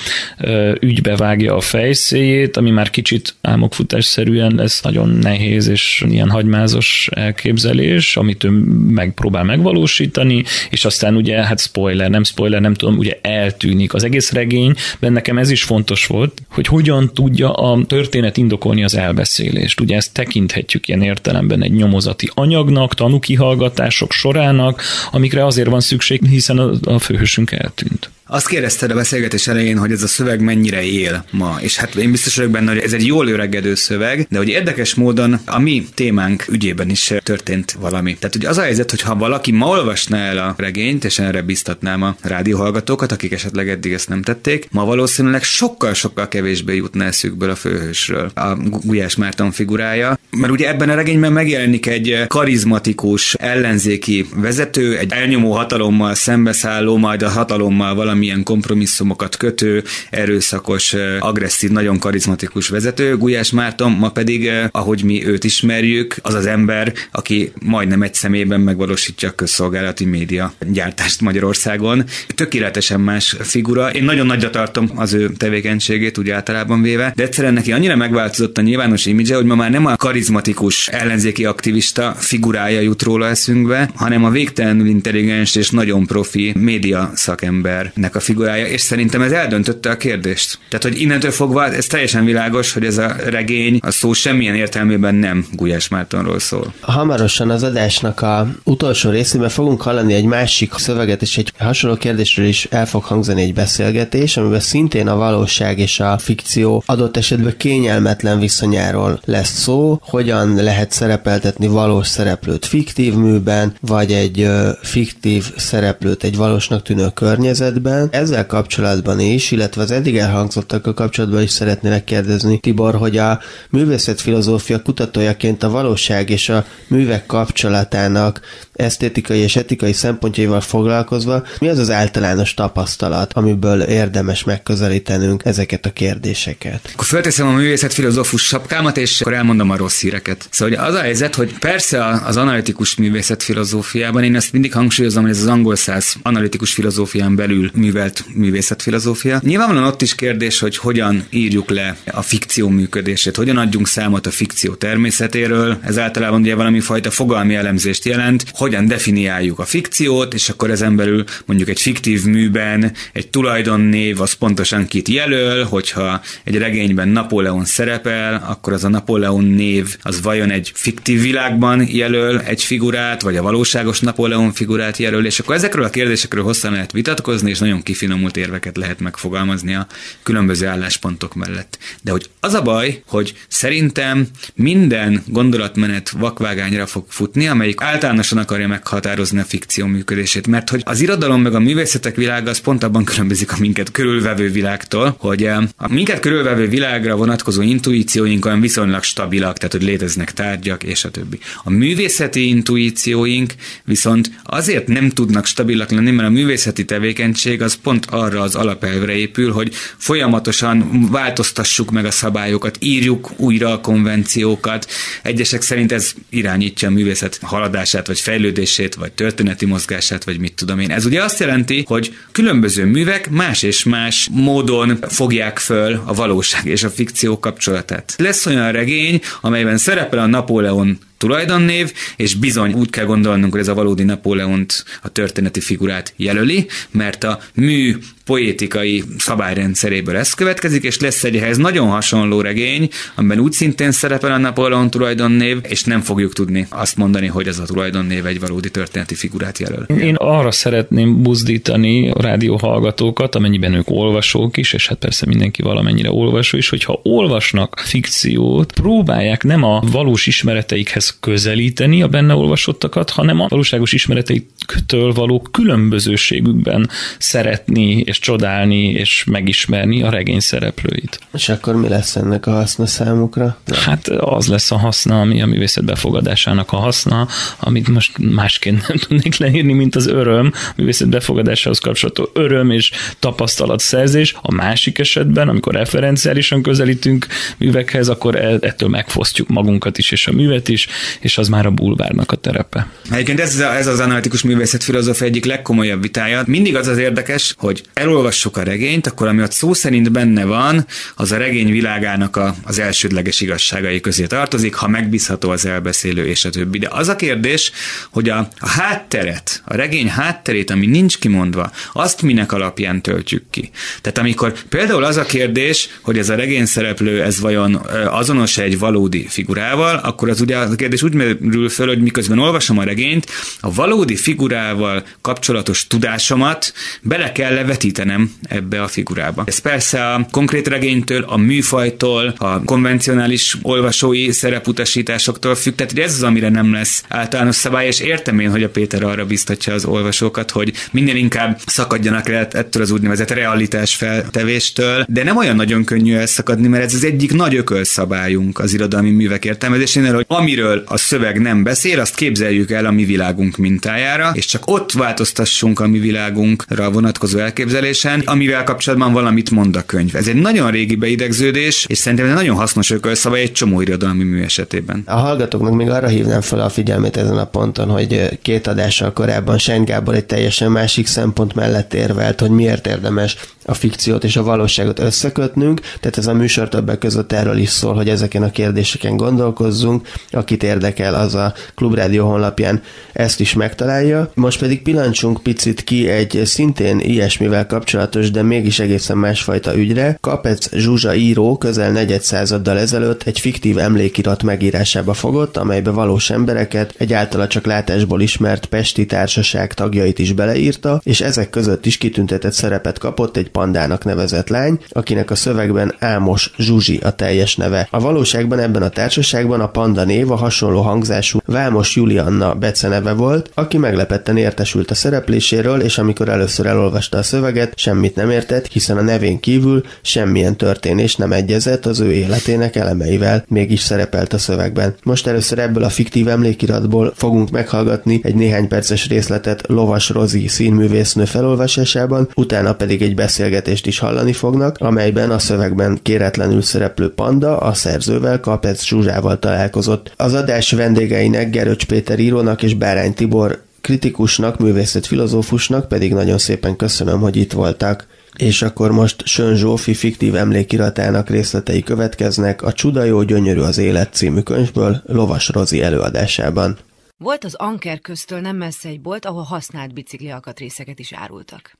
ügybe vágja a fejszéjét, ami már kicsit álmokfutásszerűen lesz, nagyon nehéz és ilyen hagymázos elképzelés, amit ő megpróbál megvalósítani, és aztán ugye, hát spoiler, nem tudom, ugye eltűnik az egész regény, de nekem ez is fontos volt, hogy hogyan tudja a történet indokolni az elbeszélést. Ugye ezt tekinthetjük ilyen értelemben egy nyomozati anyagnak, tanúkihallgatások sorának, amikre azért van szükség, hiszen a főhősünk eltűnt. Azt kérdezted a beszélgetés elején, hogy ez a szöveg mennyire él ma, és hát én biztos vagyok benne, hogy ez egy jól öregedő szöveg, de hogy érdekes módon a mi témánk ügyében is történt valami. Tehát ugye az a helyzet, hogy ha valaki ma olvasná el a regényt, és erre biztatnám a rádióhallgatókat, akik esetleg eddig ezt nem tették, ma valószínűleg sokkal-sokkal kevésbé jutna eszükből a főhősről. A Gulyás Márton figurája Mert ugye ebben a regényben megjelenik egy karizmatikus ellenzéki vezető, egy elnyomó hatalommal szembeszálló, majd a hatalommal valamilyen kompromisszumokat kötő, erőszakos, agresszív, nagyon karizmatikus vezető. Gulyás Márton ma pedig, ahogy mi őt ismerjük, az az ember, aki majdnem egy személyben megvalósítja a közszolgálati média gyártást Magyarországon. Tökéletesen más figura. Én nagyon nagyra tartom az ő tevékenységét, úgy általában véve, de egyszerűen neki annyira megváltozott a nyilvános imidzse, hogy ma már nem a karizmatikus ellenzéki aktivista figurája jut róla eszünkbe, hanem a végtelenül intelligens és nagyon profi média szakembernek a figurája, és szerintem ez eldöntötte a kérdést. Tehát, hogy innentől fogva ez teljesen világos, hogy ez a regény, a szó semmilyen értelmében nem Gulyás Mártonról szól. Hamarosan az adásnak a utolsó részében fogunk hallani egy másik szöveget, és egy hasonló kérdésről is el fog hangzani egy beszélgetés, amiben szintén a valóság és a fikció adott esetben kényelmetlen viszonyáról lesz szó, hogyan lehet szerepeltetni valós szereplőt fiktív műben, vagy egy fiktív szereplőt egy valósnak tűnő környezetben. Ezzel kapcsolatban is, illetve az eddig elhangzottakkal kapcsolatban is szeretnélek kérdezni, Tibor, hogy a művészetfilozófia kutatójaként a valóság és a művek kapcsolatának esztétikai és etikai szempontjaival foglalkozva, mi az az általános tapasztalat, amiből érdemes megközelítenünk ezeket a kérdéseket? Akkor felteszem a művészetfilozófus sapkámat, és akkor elmondom a rossz híreket. Szóval az a helyzet, hogy persze az analitikus művészetfilozófiában, én ezt mindig hangsúlyozom, hogy ez az angolszász analitikus filozófián belül művelt művészetfilozófia. Nyilvánvalóan ott is kérdés, hogy hogyan írjuk le a fikció működését, hogyan adjunk számot a fikció természetéről, ez általában ugye valami fajta fogalmi elemzést jelent, hogyan definiáljuk a fikciót, és akkor ezen belül mondjuk egy fiktív műben egy tulajdonnév az pontosan kit jelöl, hogyha egy regényben Napóleon szerepel, akkor az a Napóleon név az vajon egy fiktív világban jelöl egy figurát, vagy a valóságos Napóleon figurát jelöl, és akkor ezekről a kérdésekről hosszan lehet vitatkozni, és nagyon kifinomult érveket lehet megfogalmazni a különböző álláspontok mellett. De hogy az a baj, hogy szerintem minden gondolatmenet vakvágányra fog futni, amelyik általánosan akarja meghatározni a fikció működését, mert hogy az irodalom meg a művészetek világa az pont abban különbözik a minket körülvevő világtól, hogy a minket körülvevő világra vonatkozó intuícióink olyan viszonylag stabilak, tehát hogy léteznek tárgyak és a többi. A művészeti intuícióink viszont azért nem tudnak stabilak lenni, mert a művészeti tevékenység az pont arra az alapelvre épül, hogy folyamatosan változtassuk meg a szabályokat, írjuk újra a konvenciókat. Egyesek szerint ez irányítja a művészet haladását, vagy fejlődését, vagy történeti mozgását, vagy mit tudom én. Ez ugye azt jelenti, hogy különböző művek más és más módon fogják föl a valóság és a fikció kapcsolatát. Lesz olyan regény, amelyben szerepel a Napóleon tulajdonnév, és bizony úgy kell gondolnunk, hogy ez a valódi Napóleont, a történeti figurát jelöli, mert a mű poétikai szabályrendszeréből ez következik, és lesz egy ehhez nagyon hasonló regény, amiben úgy szintén szerepel a Napóleon tulajdonnév, és nem fogjuk tudni azt mondani, hogy ez a tulajdonnév egy valódi történeti figurát jelöl. Én arra szeretném buzdítani a rádióhallgatókat, amennyiben ők olvasók is, és hát persze mindenki valamennyire olvasó is, hogyha olvasnak fikciót, próbálják nem a valós ismereteikhez közelíteni a benne olvasottakat, hanem a valóságos ismereteiktől való különbözőségükben szeretni és csodálni és megismerni a regény szereplőit. És akkor mi lesz ennek a haszna számukra? Hát az lesz a haszna, ami a művészet befogadásának a haszna, amit most másként nem tudnék leírni, mint az öröm, a művészet befogadásához kapcsolatú öröm és tapasztalatszerzés. A másik esetben, amikor referenciálisan közelítünk művekhez, akkor ettől megfosztjuk magunkat is és a művet is, és az már a bulvárnak a terepe. Egyébként ez az analitikus művészetfilozófia egyik legkomolyabb vitája. Mindig az az érdekes, hogy elolvassuk a regényt, akkor ami ott szó szerint benne van, az a regény világának az elsődleges igazságai közé tartozik, ha megbízható az elbeszélő, és a többi. De az a kérdés, hogy a hátteret, a regény hátterét, ami nincs kimondva, azt minek alapján töltjük ki. Tehát amikor például az a kérdés, hogy ez a regény szereplő, ez vajon azonos egy valódi figurával, akkor az ugye a kérdés úgy merül föl, hogy miközben olvasom a regényt, a valódi figurával kapcsolatos tudásomat bele kell vetítenem ebbe a figurába. Ez persze a konkrét regénytől, a műfajtól, a konvencionális olvasói szereputasításoktól függ, tehát ez az, amire nem lesz általános szabály, és értem én, hogy a Péter arra biztatja az olvasókat, hogy minél inkább szakadjanak el ettől az úgynevezett realitás feltevéstől, de nem olyan nagyon könnyű elszakadni, mert ez az egyik nagy ökölszabályunk az irodalmi művek értelmezésénél, hogy amiről a szöveg nem beszél, azt képzeljük el a mi világunk mintájára, és csak ott változtassunk a mi világunkra vonatkozó elképzelésen, amivel kapcsolatban valamit mond a könyv. Ez egy nagyon régi beidegződés, és szerintem ez nagyon hasznos ökölszabály egy csomó irodalmi mű esetében. A hallgatóknak még arra hívnám fel a figyelmét ezen a ponton, hogy két adással korábban Stein Gábor egy teljesen másik szempont mellett érvelt, hogy miért érdemes a fikciót és a valóságot összekötnünk, tehát ez a műsor többek között erről is szól, hogy ezeken a kérdéseken gondolkozzunk, akit érdekel, az a Klub Rádió honlapján ezt is megtalálja. Most pedig pillancsunk picit ki egy szintén ilyesmivel kapcsolatos, de mégis egészen másfajta ügyre. Kapecz Zsuzsa író közel 400 évaddal ezelőtt egy fiktív emlékirat megírásába fogott, amelybe valós embereket, egy általa csak látásból ismert pesti társaság tagjait is beleírta, és ezek között is kitüntetett szerepet kapott egy pandának nevezett lány, akinek a szövegben Ámos Zsuzsi a teljes neve. A valóságban ebben a társaságban a panda név a hasonló hangzású Vámos Julianna beceneve volt, aki meglepetten értesült a szerepléséről, és amikor először elolvasta a szöveget, semmit nem értett, hiszen a nevén kívül semmilyen történés nem egyezett az ő életének elemeivel, mégis szerepelt a szövegben. Most először ebből a fiktív emlékiratból fogunk meghallgatni egy néhány perces részletet Lovas Rozi színművésznő felolvasásában, utána pedig egy beszélgetést is hallani fognak, amelyben a szövegben kéretlenül szereplő panda a szerzővel, Kapecz Zsuzsával találkozott. Az adás vendégeinek, Gerőcs Péter írónak és Bárány Tibor kritikusnak, művészetfilozófusnak pedig nagyon szépen köszönöm, hogy itt voltak. És akkor most Schön Zsófi fiktív emlékiratának részletei következnek a Csuda jó, gyönyörű az élet című könyvből, Lovas Rozi előadásában. Volt az Anker köztől nem messze egy bolt, ahol használt bicikli alkatrészeket is árultak.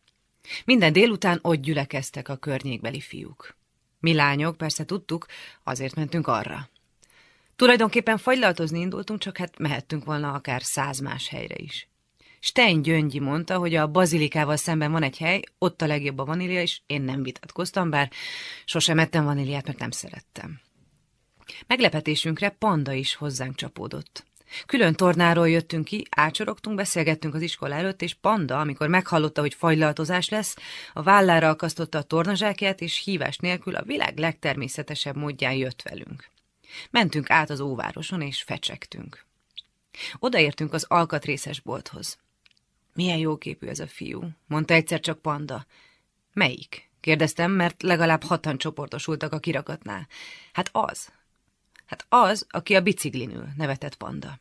Minden délután ott gyülekeztek a környékbeli fiúk. Mi lányok, persze tudtuk, azért mentünk arra. Tulajdonképpen fagylaltozni indultunk, csak hát mehettünk volna akár 100 más helyre is. Stein Gyöngyi mondta, hogy a bazilikával szemben van egy hely, ott a legjobb a vanília, és én nem vitatkoztam, bár sosem ettem vaníliát, mert nem szerettem. Meglepetésünkre panda is hozzánk csapódott. Külön tornáról jöttünk ki, ácsorogtunk, beszélgettünk az iskola előtt, és panda, amikor meghallotta, hogy fagylaltozás lesz, a vállára akasztotta a tornazsákját, és hívás nélkül a világ legtermészetesebb módján jött velünk. Mentünk át az óvároson, és fecsegtünk. Odaértünk az alkatrészes bolthoz. Milyen jóképű ez a fiú, mondta egyszer csak panda. Melyik? Kérdeztem, mert legalább 6-an csoportosultak a kirakatnál. Hát az, aki a biciklin ül, nevetett panda.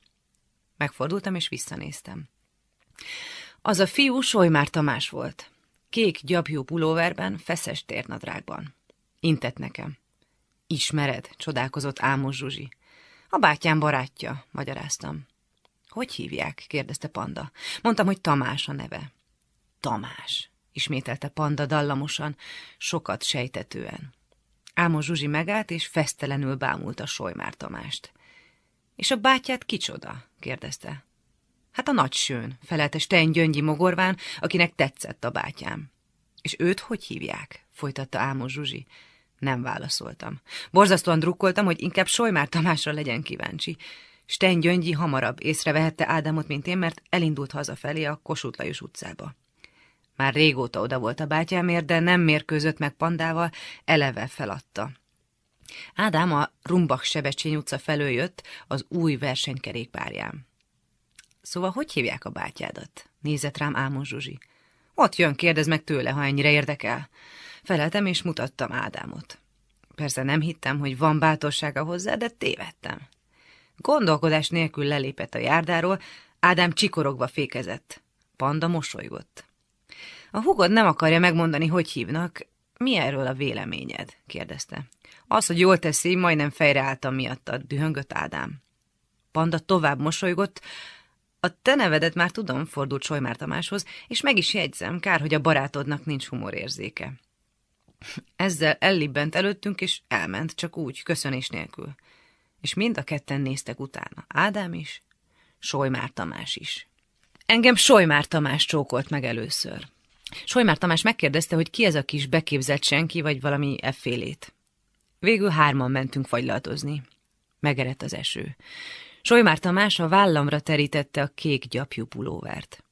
Megfordultam és visszanéztem. Az a fiú Solymár Tamás volt. Kék gyapjú pulóverben, feszes térnadrágban. Intett nekem. Ismered? Csodálkozott Ámos Zsuzsi. A bátyám barátja, magyaráztam. Hogy hívják? Kérdezte panda. Mondtam, hogy Tamás a neve. Tamás, ismételte panda dallamosan, sokat sejtetően. Ámos Zsuzsi megállt, és fesztelenül bámult a Solymár Tamást. És a bátyját kicsoda? kérdezte. Hát a nagy Schön, felelte Stein Gyöngyi mogorván, akinek tetszett a bátyám. És őt hogy hívják? Folytatta Ámos Zsuzsi. Nem válaszoltam. Borzasztóan drukkoltam, hogy inkább Solymár Tamásra legyen kíváncsi. Stein Gyöngyi hamarabb észrevehette Ádámot, mint én, mert elindult hazafelé a Kossuth Lajos utcába. Már régóta oda volt a bátyámért, de nem mérkőzött meg pandával, eleve feladta. Ádám a Rumbach-Sebecsény utca felől jött az új versenykerékpárján. Szóval hogy hívják a bátyádat? Nézett rám Ámos Zsuzsi. Ott jön, kérdezd meg tőle, ha ennyire érdekel. Feleltem és mutattam Ádámot. Persze nem hittem, hogy van bátorsága hozzá, de tévedtem. Gondolkodás nélkül lelépett a járdáról, Ádám csikorogva fékezett. Panda mosolygott. A húgod nem akarja megmondani, hogy hívnak. Mi erről a véleményed? kérdezte. Az, hogy jól teszi, majdnem fejreálltam miattad, dühöngött Ádám. Panda tovább mosolygott. A te nevedet már tudom, fordult Solymár Tamáshoz, és meg is jegyzem, kár, hogy a barátodnak nincs humorérzéke. Ezzel ellibbent előttünk, és elment, csak úgy, köszönés nélkül. és mind a ketten néztek utána, Ádám is, Solymár Tamás is. Engem Solymár Tamás csókolt meg először. Solymár Tamás megkérdezte, hogy ki ez a kis beképzett senki, vagy valami effélét. Végül hárman mentünk fagylaltozni. Megerett az eső. Solymár Tamás a vállamra terítette a kék gyapjú pulóvert.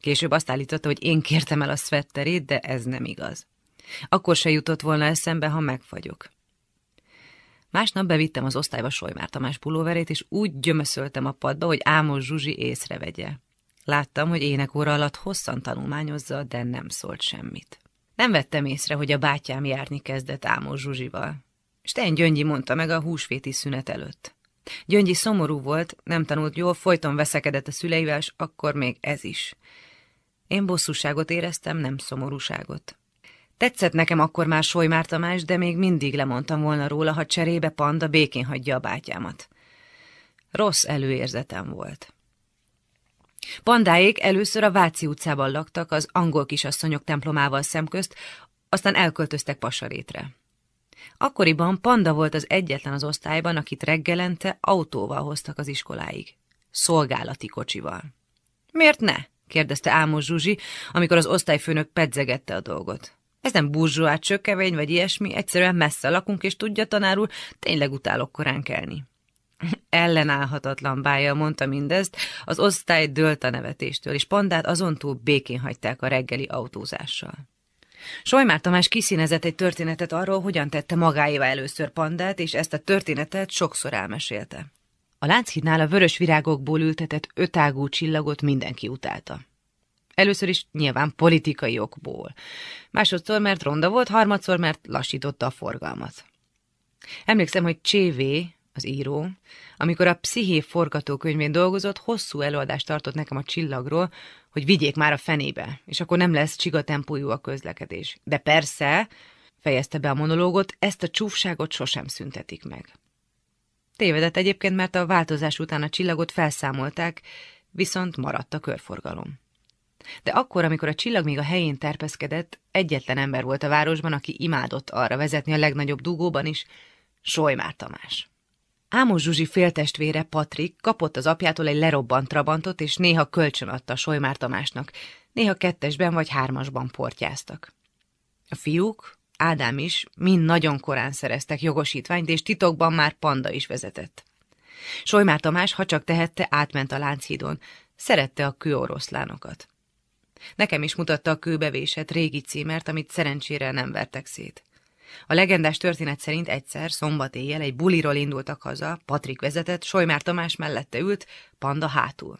Később azt állította, hogy én kértem el a szvetterét, de ez nem igaz. Akkor se jutott volna eszembe, ha megfagyok. Másnap bevittem az osztályba Solymár Tamás pulóverét, és úgy gyömöszöltem a padba, hogy Ámos Zsuzsi észrevegye. Láttam, hogy énekóra alatt hosszan tanulmányozza, de nem szólt semmit. Nem vettem észre, hogy a bátyám járni kezdett Ámos Zsuzsival. Stein Gyöngyi mondta meg a húsvéti szünet előtt. Gyöngyi szomorú volt, nem tanult jól, folyton veszekedett a szüleivel, és akkor még ez is. Én bosszúságot éreztem, nem szomorúságot. Tetszett nekem akkor már Solymár Tamás, de még mindig lemondtam volna róla, ha cserébe Panda békén hagyja a bátyámat. Rossz előérzetem volt. Pandáék először a Váci utcában laktak, az angol kisasszonyok templomával szemközt, aztán elköltöztek Pasarétre. Akkoriban Panda volt az egyetlen az osztályban, akit reggelente autóval hoztak az iskoláig. Szolgálati kocsival. Miért ne? kérdezte Ámos Zsuzsi, amikor az osztályfőnök pedzegette a dolgot. Ez nem burzsóá csökkevény vagy ilyesmi, egyszerűen messze lakunk, és tudja, tanár úr, tényleg utálok korán kelni. Ellenállhatatlan bája mondta mindezt, az osztály dőlt a nevetéstől, és Pandát azontúl békén hagyták a reggeli autózással. Solymár Tamás kiszínezett egy történetet arról, hogyan tette magáévá először Pandát, és ezt a történetet sokszor elmesélte. A Lánchídnál a vörös virágokból ültetett ötágú csillagot mindenki utálta. Először is nyilván politikai okból. Másodszor, mert ronda volt, harmadszor, mert lassította a forgalmat. Emlékszem, hogy Csévé, az író, amikor a Psziché forgatókönyvén dolgozott, hosszú előadást tartott nekem a csillagról, hogy vigyék már a fenébe, és akkor nem lesz csigatempójú a közlekedés. De persze, fejezte be a monológot, ezt a csúfságot sosem szüntetik meg. Tévedett egyébként, mert a változás után a csillagot felszámolták, viszont maradt a körforgalom. De akkor, amikor a csillag még a helyén terpeszkedett, egyetlen ember volt a városban, aki imádott arra vezetni a legnagyobb dugóban is, Solymár Tamás. Ámos Zsuzsi féltestvére, Patrik, kapott az apjától egy lerobbant trabantot, és néha kölcsön adta Solymár Tamásnak, néha kettesben vagy hármasban portyáztak. A fiúk, Ádám is, mind nagyon korán szereztek jogosítványt, és titokban már Panda is vezetett. Solymár Tamás, ha csak tehette, átment a Lánchídon, szerette a kőoroszlánokat. Nekem is mutatta a kőbevésett régi címert, amit szerencsére nem vertek szét. A legendás történet szerint egyszer, szombat éjjel egy buliról indultak haza, Patrik vezetett, Solymár Tamás mellette ült, Panda hátul.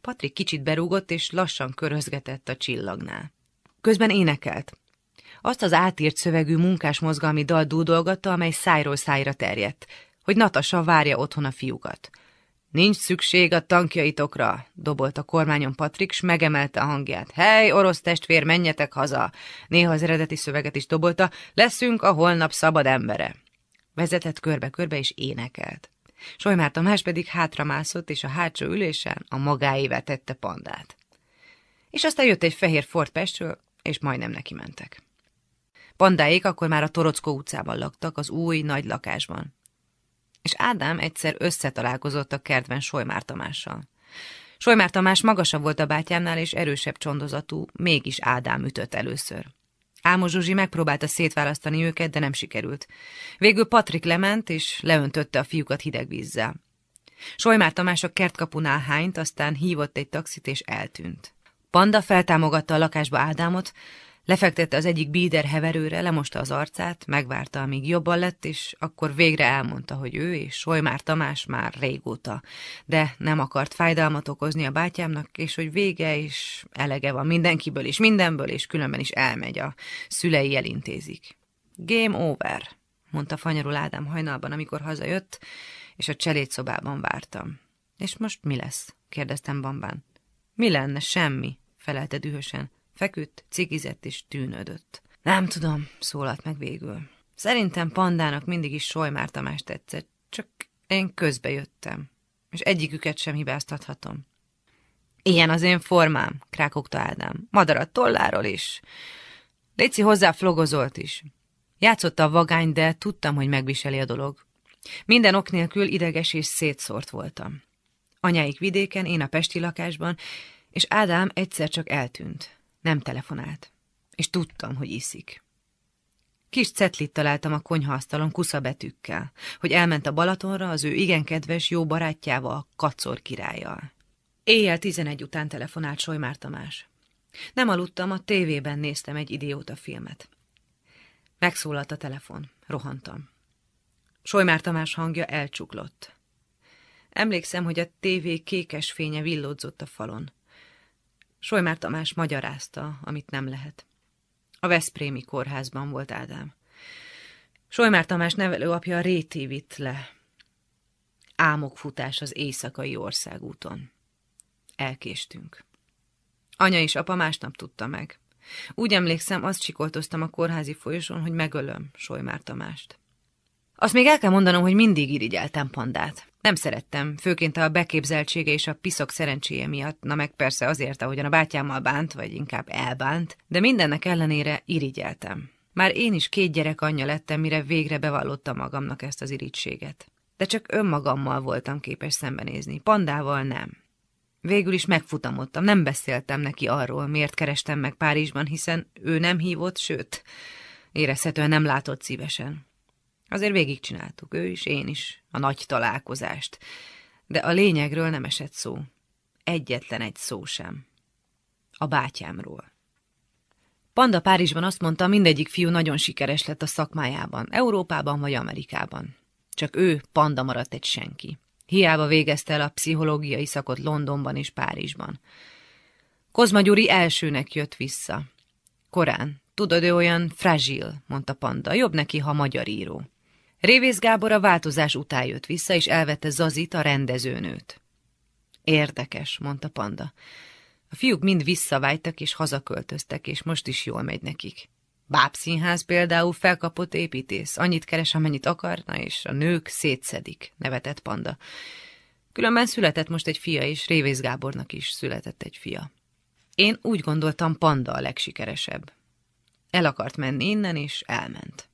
Patrik kicsit berúgott, és lassan körözgetett a csillagnál. Közben énekelt. Azt az átírt szövegű munkásmozgalmi dal dúdolgatta, amely szájról szájra terjedt, hogy Natasa várja otthon a fiúkat. Nincs szükség a tankjaitokra, dobolt a kormányon Patrik, s megemelte a hangját. Hej, orosz testvér, menjetek haza! Néha az eredeti szöveget is dobolta, leszünk a holnap szabad embere. Vezetett körbe-körbe és énekelt. Solymár Tamás pedig hátramászott, és a hátsó ülésen a magáévá tette Pandát. És aztán jött egy fehér Ford Pestről, és majdnem neki mentek. Pandáék akkor már a Torockó utcában laktak, az új nagy lakásban. És Ádám egyszer összetalálkozott a kertben Solymár Tamással. Solymár Tamás magasabb volt a bátyámnál, és erősebb csondozatú, mégis Ádám ütött először. Ámos Zsuzsi megpróbálta szétválasztani őket, de nem sikerült. Végül Patrik lement, és leöntötte a fiúkat hideg vízzel. Solymár Tamás a kertkapunál hányt, aztán hívott egy taxit, és eltűnt. Panda feltámogatta a lakásba Ádámot, lefektette az egyik bíder heverőre, lemosta az arcát, megvárta, amíg jobban lett, és akkor végre elmondta, hogy ő és Solymár Tamás már régóta, de nem akart fájdalmat okozni a bátyámnak, és hogy vége, és elege van mindenkiből és mindenből, és különben is elmegy, a szülei elintézik. Game over, mondta fanyarul Ádám hajnalban, amikor hazajött, és a cselédszobában vártam. És most mi lesz? kérdeztem bambán. Mi lenne? Semmi, felelte dühösen. Feküdt, cigizett és tűnődött. Nem tudom, szólalt meg végül. Szerintem Pandának mindig is Solymár Tamás tetszett, csak én közbejöttem, és egyiküket sem hibáztathatom. Ilyen az én formám, krákogta Ádám. Madarat tolláról is. Léci hozzá flogozolt is. Játszotta a vagány, de tudtam, hogy megviseli a dolog. Minden ok nélkül ideges és szétszórt voltam. Anyáik vidéken, én a pesti lakásban, és Ádám egyszer csak eltűnt. Nem telefonált. És tudtam, hogy iszik. Kis cetlit találtam a konyhaasztalon kuszabetűkkel, hogy elment a Balatonra az ő igen kedves, jó barátjával, Kacsor királlyal. Éjjel 11 után telefonált Solymár Tamás. Nem aludtam, a tévében néztem egy idióta filmet. Megszólalt a telefon. Rohantam. Solymár Tamás hangja elcsuklott. Emlékszem, hogy a tévé kékes fénye villodzott a falon. Solymár Tamás magyarázta, amit nem lehet. A veszprémi kórházban volt Ádám. Solymár Tamás nevelőapja a Réti vitt le. Álmokfutás az éjszakai országúton. Elkéstünk. Anya és apa másnap tudta meg. Úgy emlékszem, azt sikoltoztam a kórházi folyosón, hogy megölöm Solymár Tamást. Azt még el kell mondanom, hogy mindig irigyeltem Pandát. Nem szerettem, főként a beképzeltsége és a piszok szerencséje miatt, na meg persze azért, ahogyan a bátyámmal bánt, vagy inkább elbánt, de mindennek ellenére irigyeltem. Már én is 2 gyerek anyja lettem, mire végre bevallottam magamnak ezt az irigységet. De csak önmagammal voltam képes szembenézni, Pandával nem. Végül is megfutamodtam, nem beszéltem neki arról, miért kerestem meg Párizsban, hiszen ő nem hívott, sőt, érezhetően nem látott szívesen. Azért végigcsináltuk, ő is, én is, a nagy találkozást. De a lényegről nem esett szó. Egyetlen egy szó sem. A bátyámról. Panda Párizsban azt mondta, mindegyik fiú nagyon sikeres lett a szakmájában, Európában vagy Amerikában. Csak ő, Panda, maradt egy senki. Hiába végezte el a pszichológiai szakot Londonban és Párizsban. Kozma Gyuri elsőnek jött vissza. Korán. Tudod, ő olyan fragil, mondta Panda, jobb neki, ha magyar író. Révész Gábor a változás után jött vissza, és elvette Zazit, a rendezőnőt. Érdekes, mondta Panda. A fiúk mind visszavágytak és hazaköltöztek, és most is jól megy nekik. Bábszínház például felkapott építész, annyit keres, amennyit akarna, és a nők szétszedik, nevetett Panda. Különben született most egy fia, és Révész Gábornak is született egy fia. Én úgy gondoltam, Panda a legsikeresebb. El akart menni innen, és elment.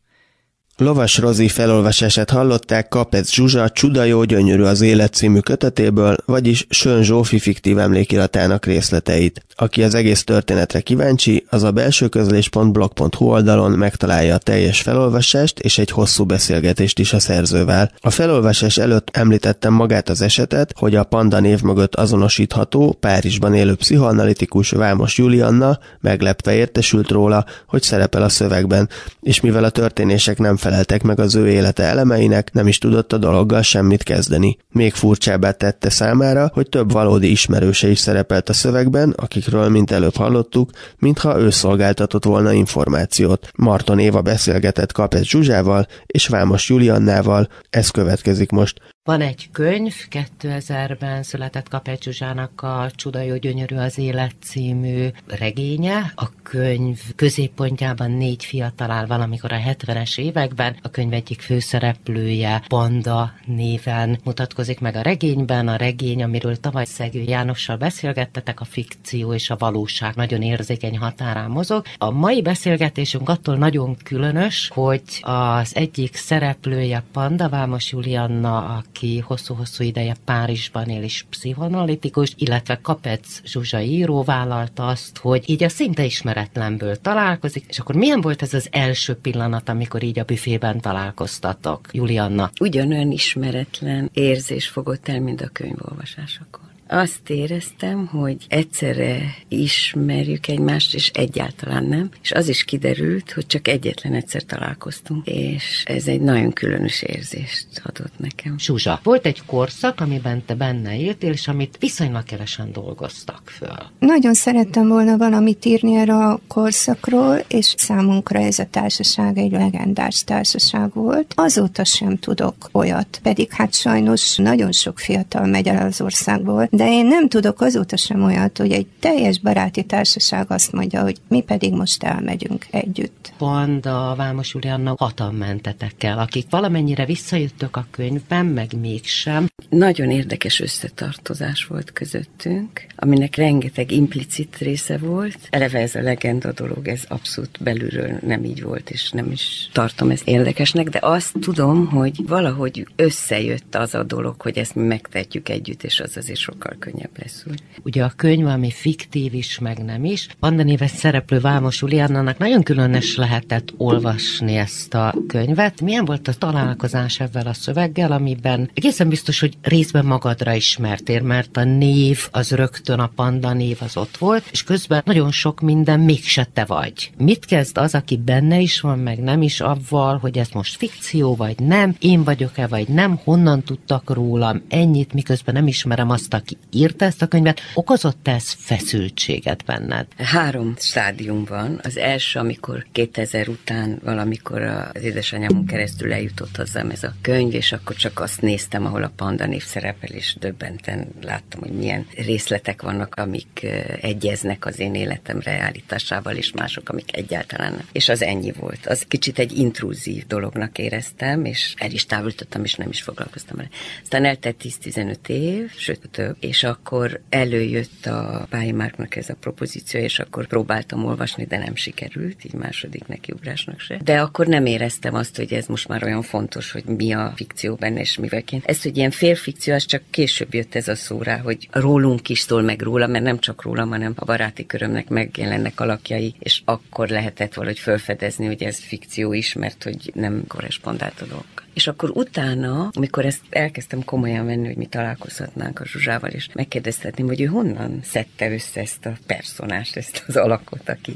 Lovas Rozi felolvasását hallották Kapecz Zsuzsa Csuda jó, gyönyörű az élet című kötetéből, vagyis Schön Zsófi fiktív emlékiratának részleteit. Aki az egész történetre kíváncsi, az a belsőközlés.blog.hu oldalon megtalálja a teljes felolvasást és egy hosszú beszélgetést is a szerzővel. A felolvasás előtt említettem magát az esetet, hogy a Panda név mögött azonosítható, Párizsban élő pszichoanalitikus Vámos Julianna meglepve értesült róla, hogy szerepel a szövegben, és mivel a történések nem feleltek meg az ő élete elemeinek, nem is tudott a dologgal semmit kezdeni. Még furcsábbá tette számára, hogy több valódi ismerőse is szerepelt a szövegben, akikről, mint előbb hallottuk, mintha ő szolgáltatott volna információt. Marton Éva beszélgetett Kapecz Zsuzsával és Vámos Juliannával, ez következik most. Van egy könyv, 2000-ben született Kapecz Zsuzsának a Csuda jó, gyönyörű az élet című regénye. A könyv középpontjában 4 fiatal áll valamikor a 70-es években. A könyv egyik főszereplője Panda néven mutatkozik meg a regényben. A regény, amiről tavaly Szegő Jánossal beszélgettetek, a fikció és a valóság nagyon érzékeny határán mozog. A mai beszélgetésünk attól nagyon különös, hogy az egyik szereplője Panda, Vámos Julianna, aki hosszú-hosszú ideje Párizsban él és pszichoanalitikus, illetve Kapecz Zsuzsa író vállalta azt, hogy így a szinte ismeretlenből találkozik, és akkor milyen volt ez az első pillanat, amikor így a büfében találkoztatok, Julianna? Ugyanolyan ismeretlen érzés fogott el, mint a könyvolvasásakor. Azt éreztem, hogy egyszerre ismerjük egymást, és egyáltalán nem. És az is kiderült, hogy csak egyetlen egyszer találkoztunk, és ez egy nagyon különös érzést adott nekem. Zsuzsa, volt egy korszak, amiben te benne éltél, és amit viszonylag kevesen dolgoztak föl. Nagyon szerettem volna valamit írni erre a korszakról, és számunkra ez a társaság egy legendás társaság volt. Azóta sem tudok olyat, pedig hát sajnos nagyon sok fiatal megy el az országból, de De én nem tudok azóta sem olyat, hogy egy teljes baráti társaság azt mondja, hogy mi pedig most elmegyünk együtt. Pont a Vámos Julianna hatan mentetek el, akik valamennyire visszajöttök a könyvben, meg mégsem. Nagyon érdekes összetartozás volt közöttünk, aminek rengeteg implicit része volt. Eleve ez a legenda dolog, ez abszolút belülről nem így volt, és nem is tartom ezt érdekesnek, de azt tudom, hogy valahogy összejött az a dolog, hogy ezt mi megtehetjük együtt, és az azért sokkal könnyebb lesz úgy. Ugye a könyv, ami fiktív is, meg nem is. Pandan éves szereplő Vámos Juliannának nagyon különös lehetett olvasni ezt a könyvet. Milyen volt a találkozás ezzel a szöveggel, amiben egészen biztos, hogy részben magadra ismertél, mert a név az rögtön, a panda név az ott volt, és közben nagyon sok minden mégse te vagy. Mit kezd az, aki benne is van, meg nem is avval, hogy ez most fikció, vagy nem, én vagyok-e, vagy nem, honnan tudtak rólam ennyit, miközben nem ismerem azt, aki írta ezt a könyvet. Okozott ez feszültséget benned? 3 stádium van. Az első, amikor 2000 után valamikor az édesanyámon keresztül eljutott hozzám ez a könyv, és akkor csak azt néztem, ahol a panda név szerepel, és döbbenten láttam, hogy milyen részletek vannak, amik egyeznek az én életemre állításával, és mások, amik egyáltalán nem. És az ennyi volt. Az kicsit egy intrúzív dolognak éreztem, és el is távolítottam, és nem is foglalkoztam vele. Aztán eltelt 10-15 év, sőt több, és akkor előjött a Pályi Márknak ez a propozíció, és akkor próbáltam olvasni, de nem sikerült, így második nekiugrásnak se. De akkor nem éreztem azt, hogy ez most már olyan fontos, hogy mi a fikció benne, és mivelként. Ez, hogy ilyen félfikció, az csak később jött ez a szó rá, hogy rólunk is szól, meg róla, mert nem csak rólam, hanem a baráti körömnek megjelennek alakjai, és akkor lehetett valahogy felfedezni, hogy ez fikció is, mert hogy nem korrespondált a dolog. És akkor utána, amikor ezt elkezdtem komolyan venni, hogy mi találkozhatnánk a Zsuzsával, és megkérdeztetném, hogy ő honnan szedte össze ezt a personást, ezt az alakot, aki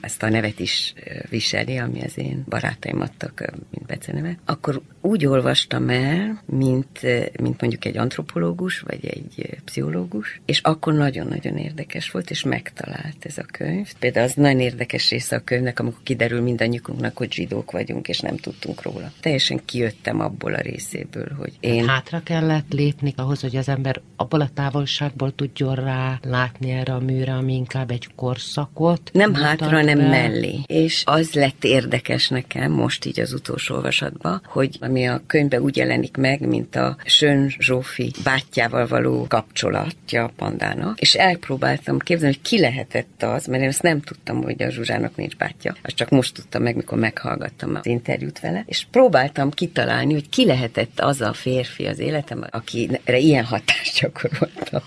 ezt a nevet is viseli, ami az én barátaim adtak, mint beceneve. Akkor úgy olvastam el, mint mondjuk egy antropológus, vagy egy pszichológus, és akkor nagyon-nagyon érdekes volt, és megtalált ez a könyv. Például az nagyon érdekes része a könyvnek, amikor kiderül mindannyiunknak, hogy zsidók vagyunk, és nem tudtunk róla. Teljesen kijött abból a részéből, hogy én... Hátra kellett lépni ahhoz, hogy az ember abból a távolságból tudjon rá látni erre a műre, ami inkább egy korszakot. Nem hátra, hanem mellé. És az lett érdekes nekem most így az utolsó olvasatban, hogy ami a könyvben úgy jelenik meg, mint a Schön Zsófi bátyjával való kapcsolatja a pandának, és elpróbáltam képzelni, hogy ki lehetett az, mert én azt nem tudtam, hogy a Zsuzsának nincs bátyja. Azt csak most tudtam meg, mikor meghallgattam az interjút vele, és próbáltam kitalálni, hogy ki lehetett az a férfi az életem, akire ilyen hatást gyakoroltam,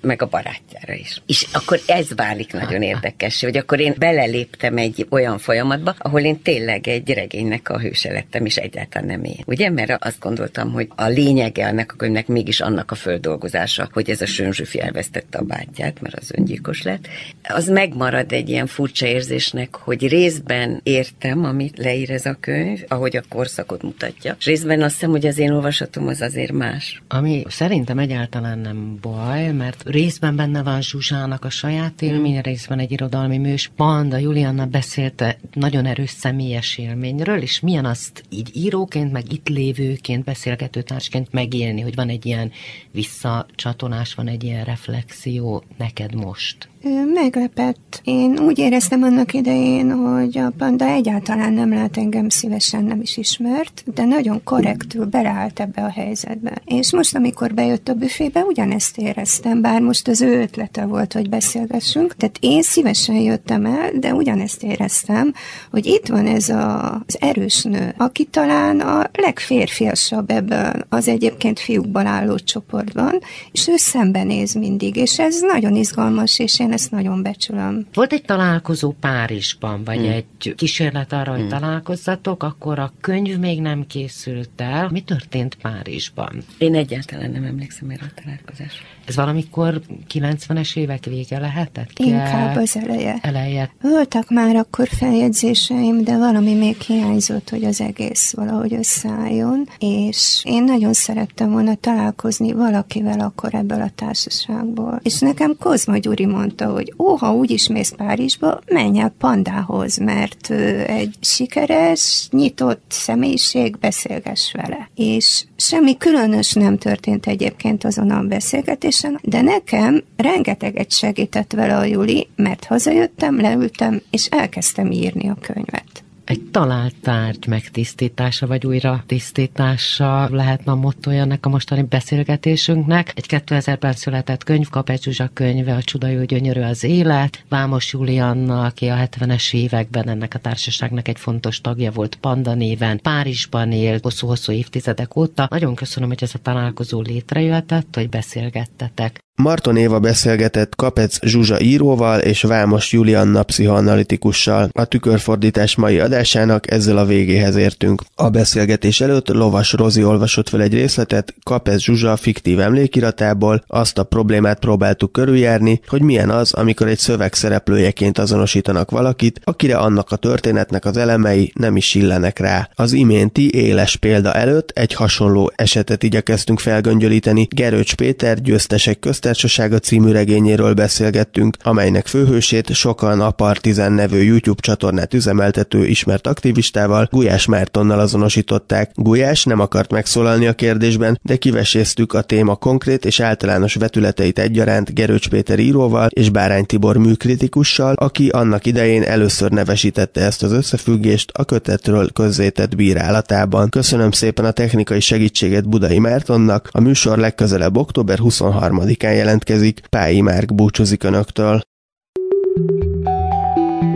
meg a barátjára is. És akkor ez válik nagyon érdekes, hogy akkor én beleléptem egy olyan folyamatba, ahol én tényleg egy regénynek a hőse lettem, és egyáltalán nem én. Ugye? Mert azt gondoltam, hogy a lényege annak a könyvnek mégis annak a földolgozása, hogy ez a Schön Zsófi elvesztette a bátyját, mert az öngyilkos lett. Az megmarad egy ilyen furcsa érzésnek, hogy részben értem, amit leír ez a könyv, ahogy a korszakot mutatja. És részben azt hiszem, hogy az én olvasatom az azért más. Ami szerintem egyáltalán nem baj, mert részben benne van Zsuzsának a saját élmény, részben egy irodalmi mű, és Panda Julianna beszélte nagyon erős személyes élményről, és milyen azt így íróként, meg itt lévőként, beszélgetőtársként megélni, hogy van egy ilyen visszacsatolás, van egy ilyen reflexió neked most. Meglepett. Én úgy éreztem annak idején, hogy a panda egyáltalán nem lát engem szívesen, nem is ismert, de nagyon korrektül beleállt ebbe a helyzetbe. És most, amikor bejött a büfébe, ugyanezt éreztem, bár most az ő ötlete volt, hogy beszélgessünk, tehát én szívesen jöttem el, de ugyanezt éreztem, hogy itt van ez az erős nő, aki talán a legférfiasabb ebben az egyébként fiúkban álló csoportban, és ő szembenéz mindig, és ez nagyon izgalmas, és én ezt nagyon becsülöm. Volt egy találkozó Párizsban, vagy egy kísérlet arra, hogy találkozzatok, akkor a könyv még nem készült el. Mi történt Párizsban? Én egyáltalán nem emlékszem erre a találkozásra. Ez valamikor 90-es évek vége lehetett? Inkább az eleje. Voltak már akkor feljegyzéseim, de valami még hiányzott, hogy az egész valahogy összeálljon, és én nagyon szerettem volna találkozni valakivel akkor ebből a társaságból. És nekem Kozma Gyuri mondta, hogy ha úgy is mész Párizsba, menj el Pandához, mert egy sikeres, nyitott személyiség, beszélgess vele. És semmi különös nem történt egyébként azon a beszélgetés, teljesen, de nekem rengeteget segített vele a Juli, mert hazajöttem, leültem, és elkezdtem írni a könyvet. Egy talált tárgy megtisztítása, vagy újra tisztítása lehetne a mottoja ennek a mostani beszélgetésünknek. Egy 2000-ben született könyv, Kapecz Zsuzsa könyve, a Csuda jó, gyönyörű az élet. Vámos Julianna, aki a 70-es években ennek a társaságnak egy fontos tagja volt, Panda néven, Párizsban él hosszú-hosszú évtizedek óta. Nagyon köszönöm, hogy ez a találkozó létrejöhetett, hogy beszélgettetek. Marton Éva beszélgetett Kapecz Zsuzsa íróval és Vámos Julianna pszichoanalitikussal. A Tükörfordítás mai adásának ezzel a végéhez értünk. A beszélgetés előtt Lovas Rozi olvasott fel egy részletet Kapecz Zsuzsa fiktív emlékiratából, azt a problémát próbáltuk körüljárni, hogy milyen az, amikor egy szöveg szereplőjeként azonosítanak valakit, akire annak a történetnek az elemei nem is illenek rá. Az iménti éles példa előtt egy hasonló esetet igyekeztünk felgöngyölíteni. Gerőcs Péter Győztesek köztársasága című regényéről beszélgettünk, amelynek főhősét sokan a Partizán nevű YouTube csatornát üzemeltető ismert aktivistával, Gulyás Mártonnal azonosították. Gulyás nem akart megszólalni a kérdésben, de kiveséztük a téma konkrét és általános vetületeit egyaránt Gerőcs Péter íróval és Bárány Tibor műkritikussal, aki annak idején először nevesítette ezt az összefüggést a kötetről közzétett bírálatában. Köszönöm szépen a technikai segítséget Budai Mártonnak, a műsor legközelebb október 23-án jelentkezik. Pályi Márk búcsúzik önöktől.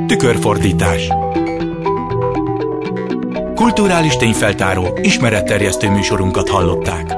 Tükörfordítás. Kulturális tényfeltáró, ismeretterjesztő műsorunkat hallották.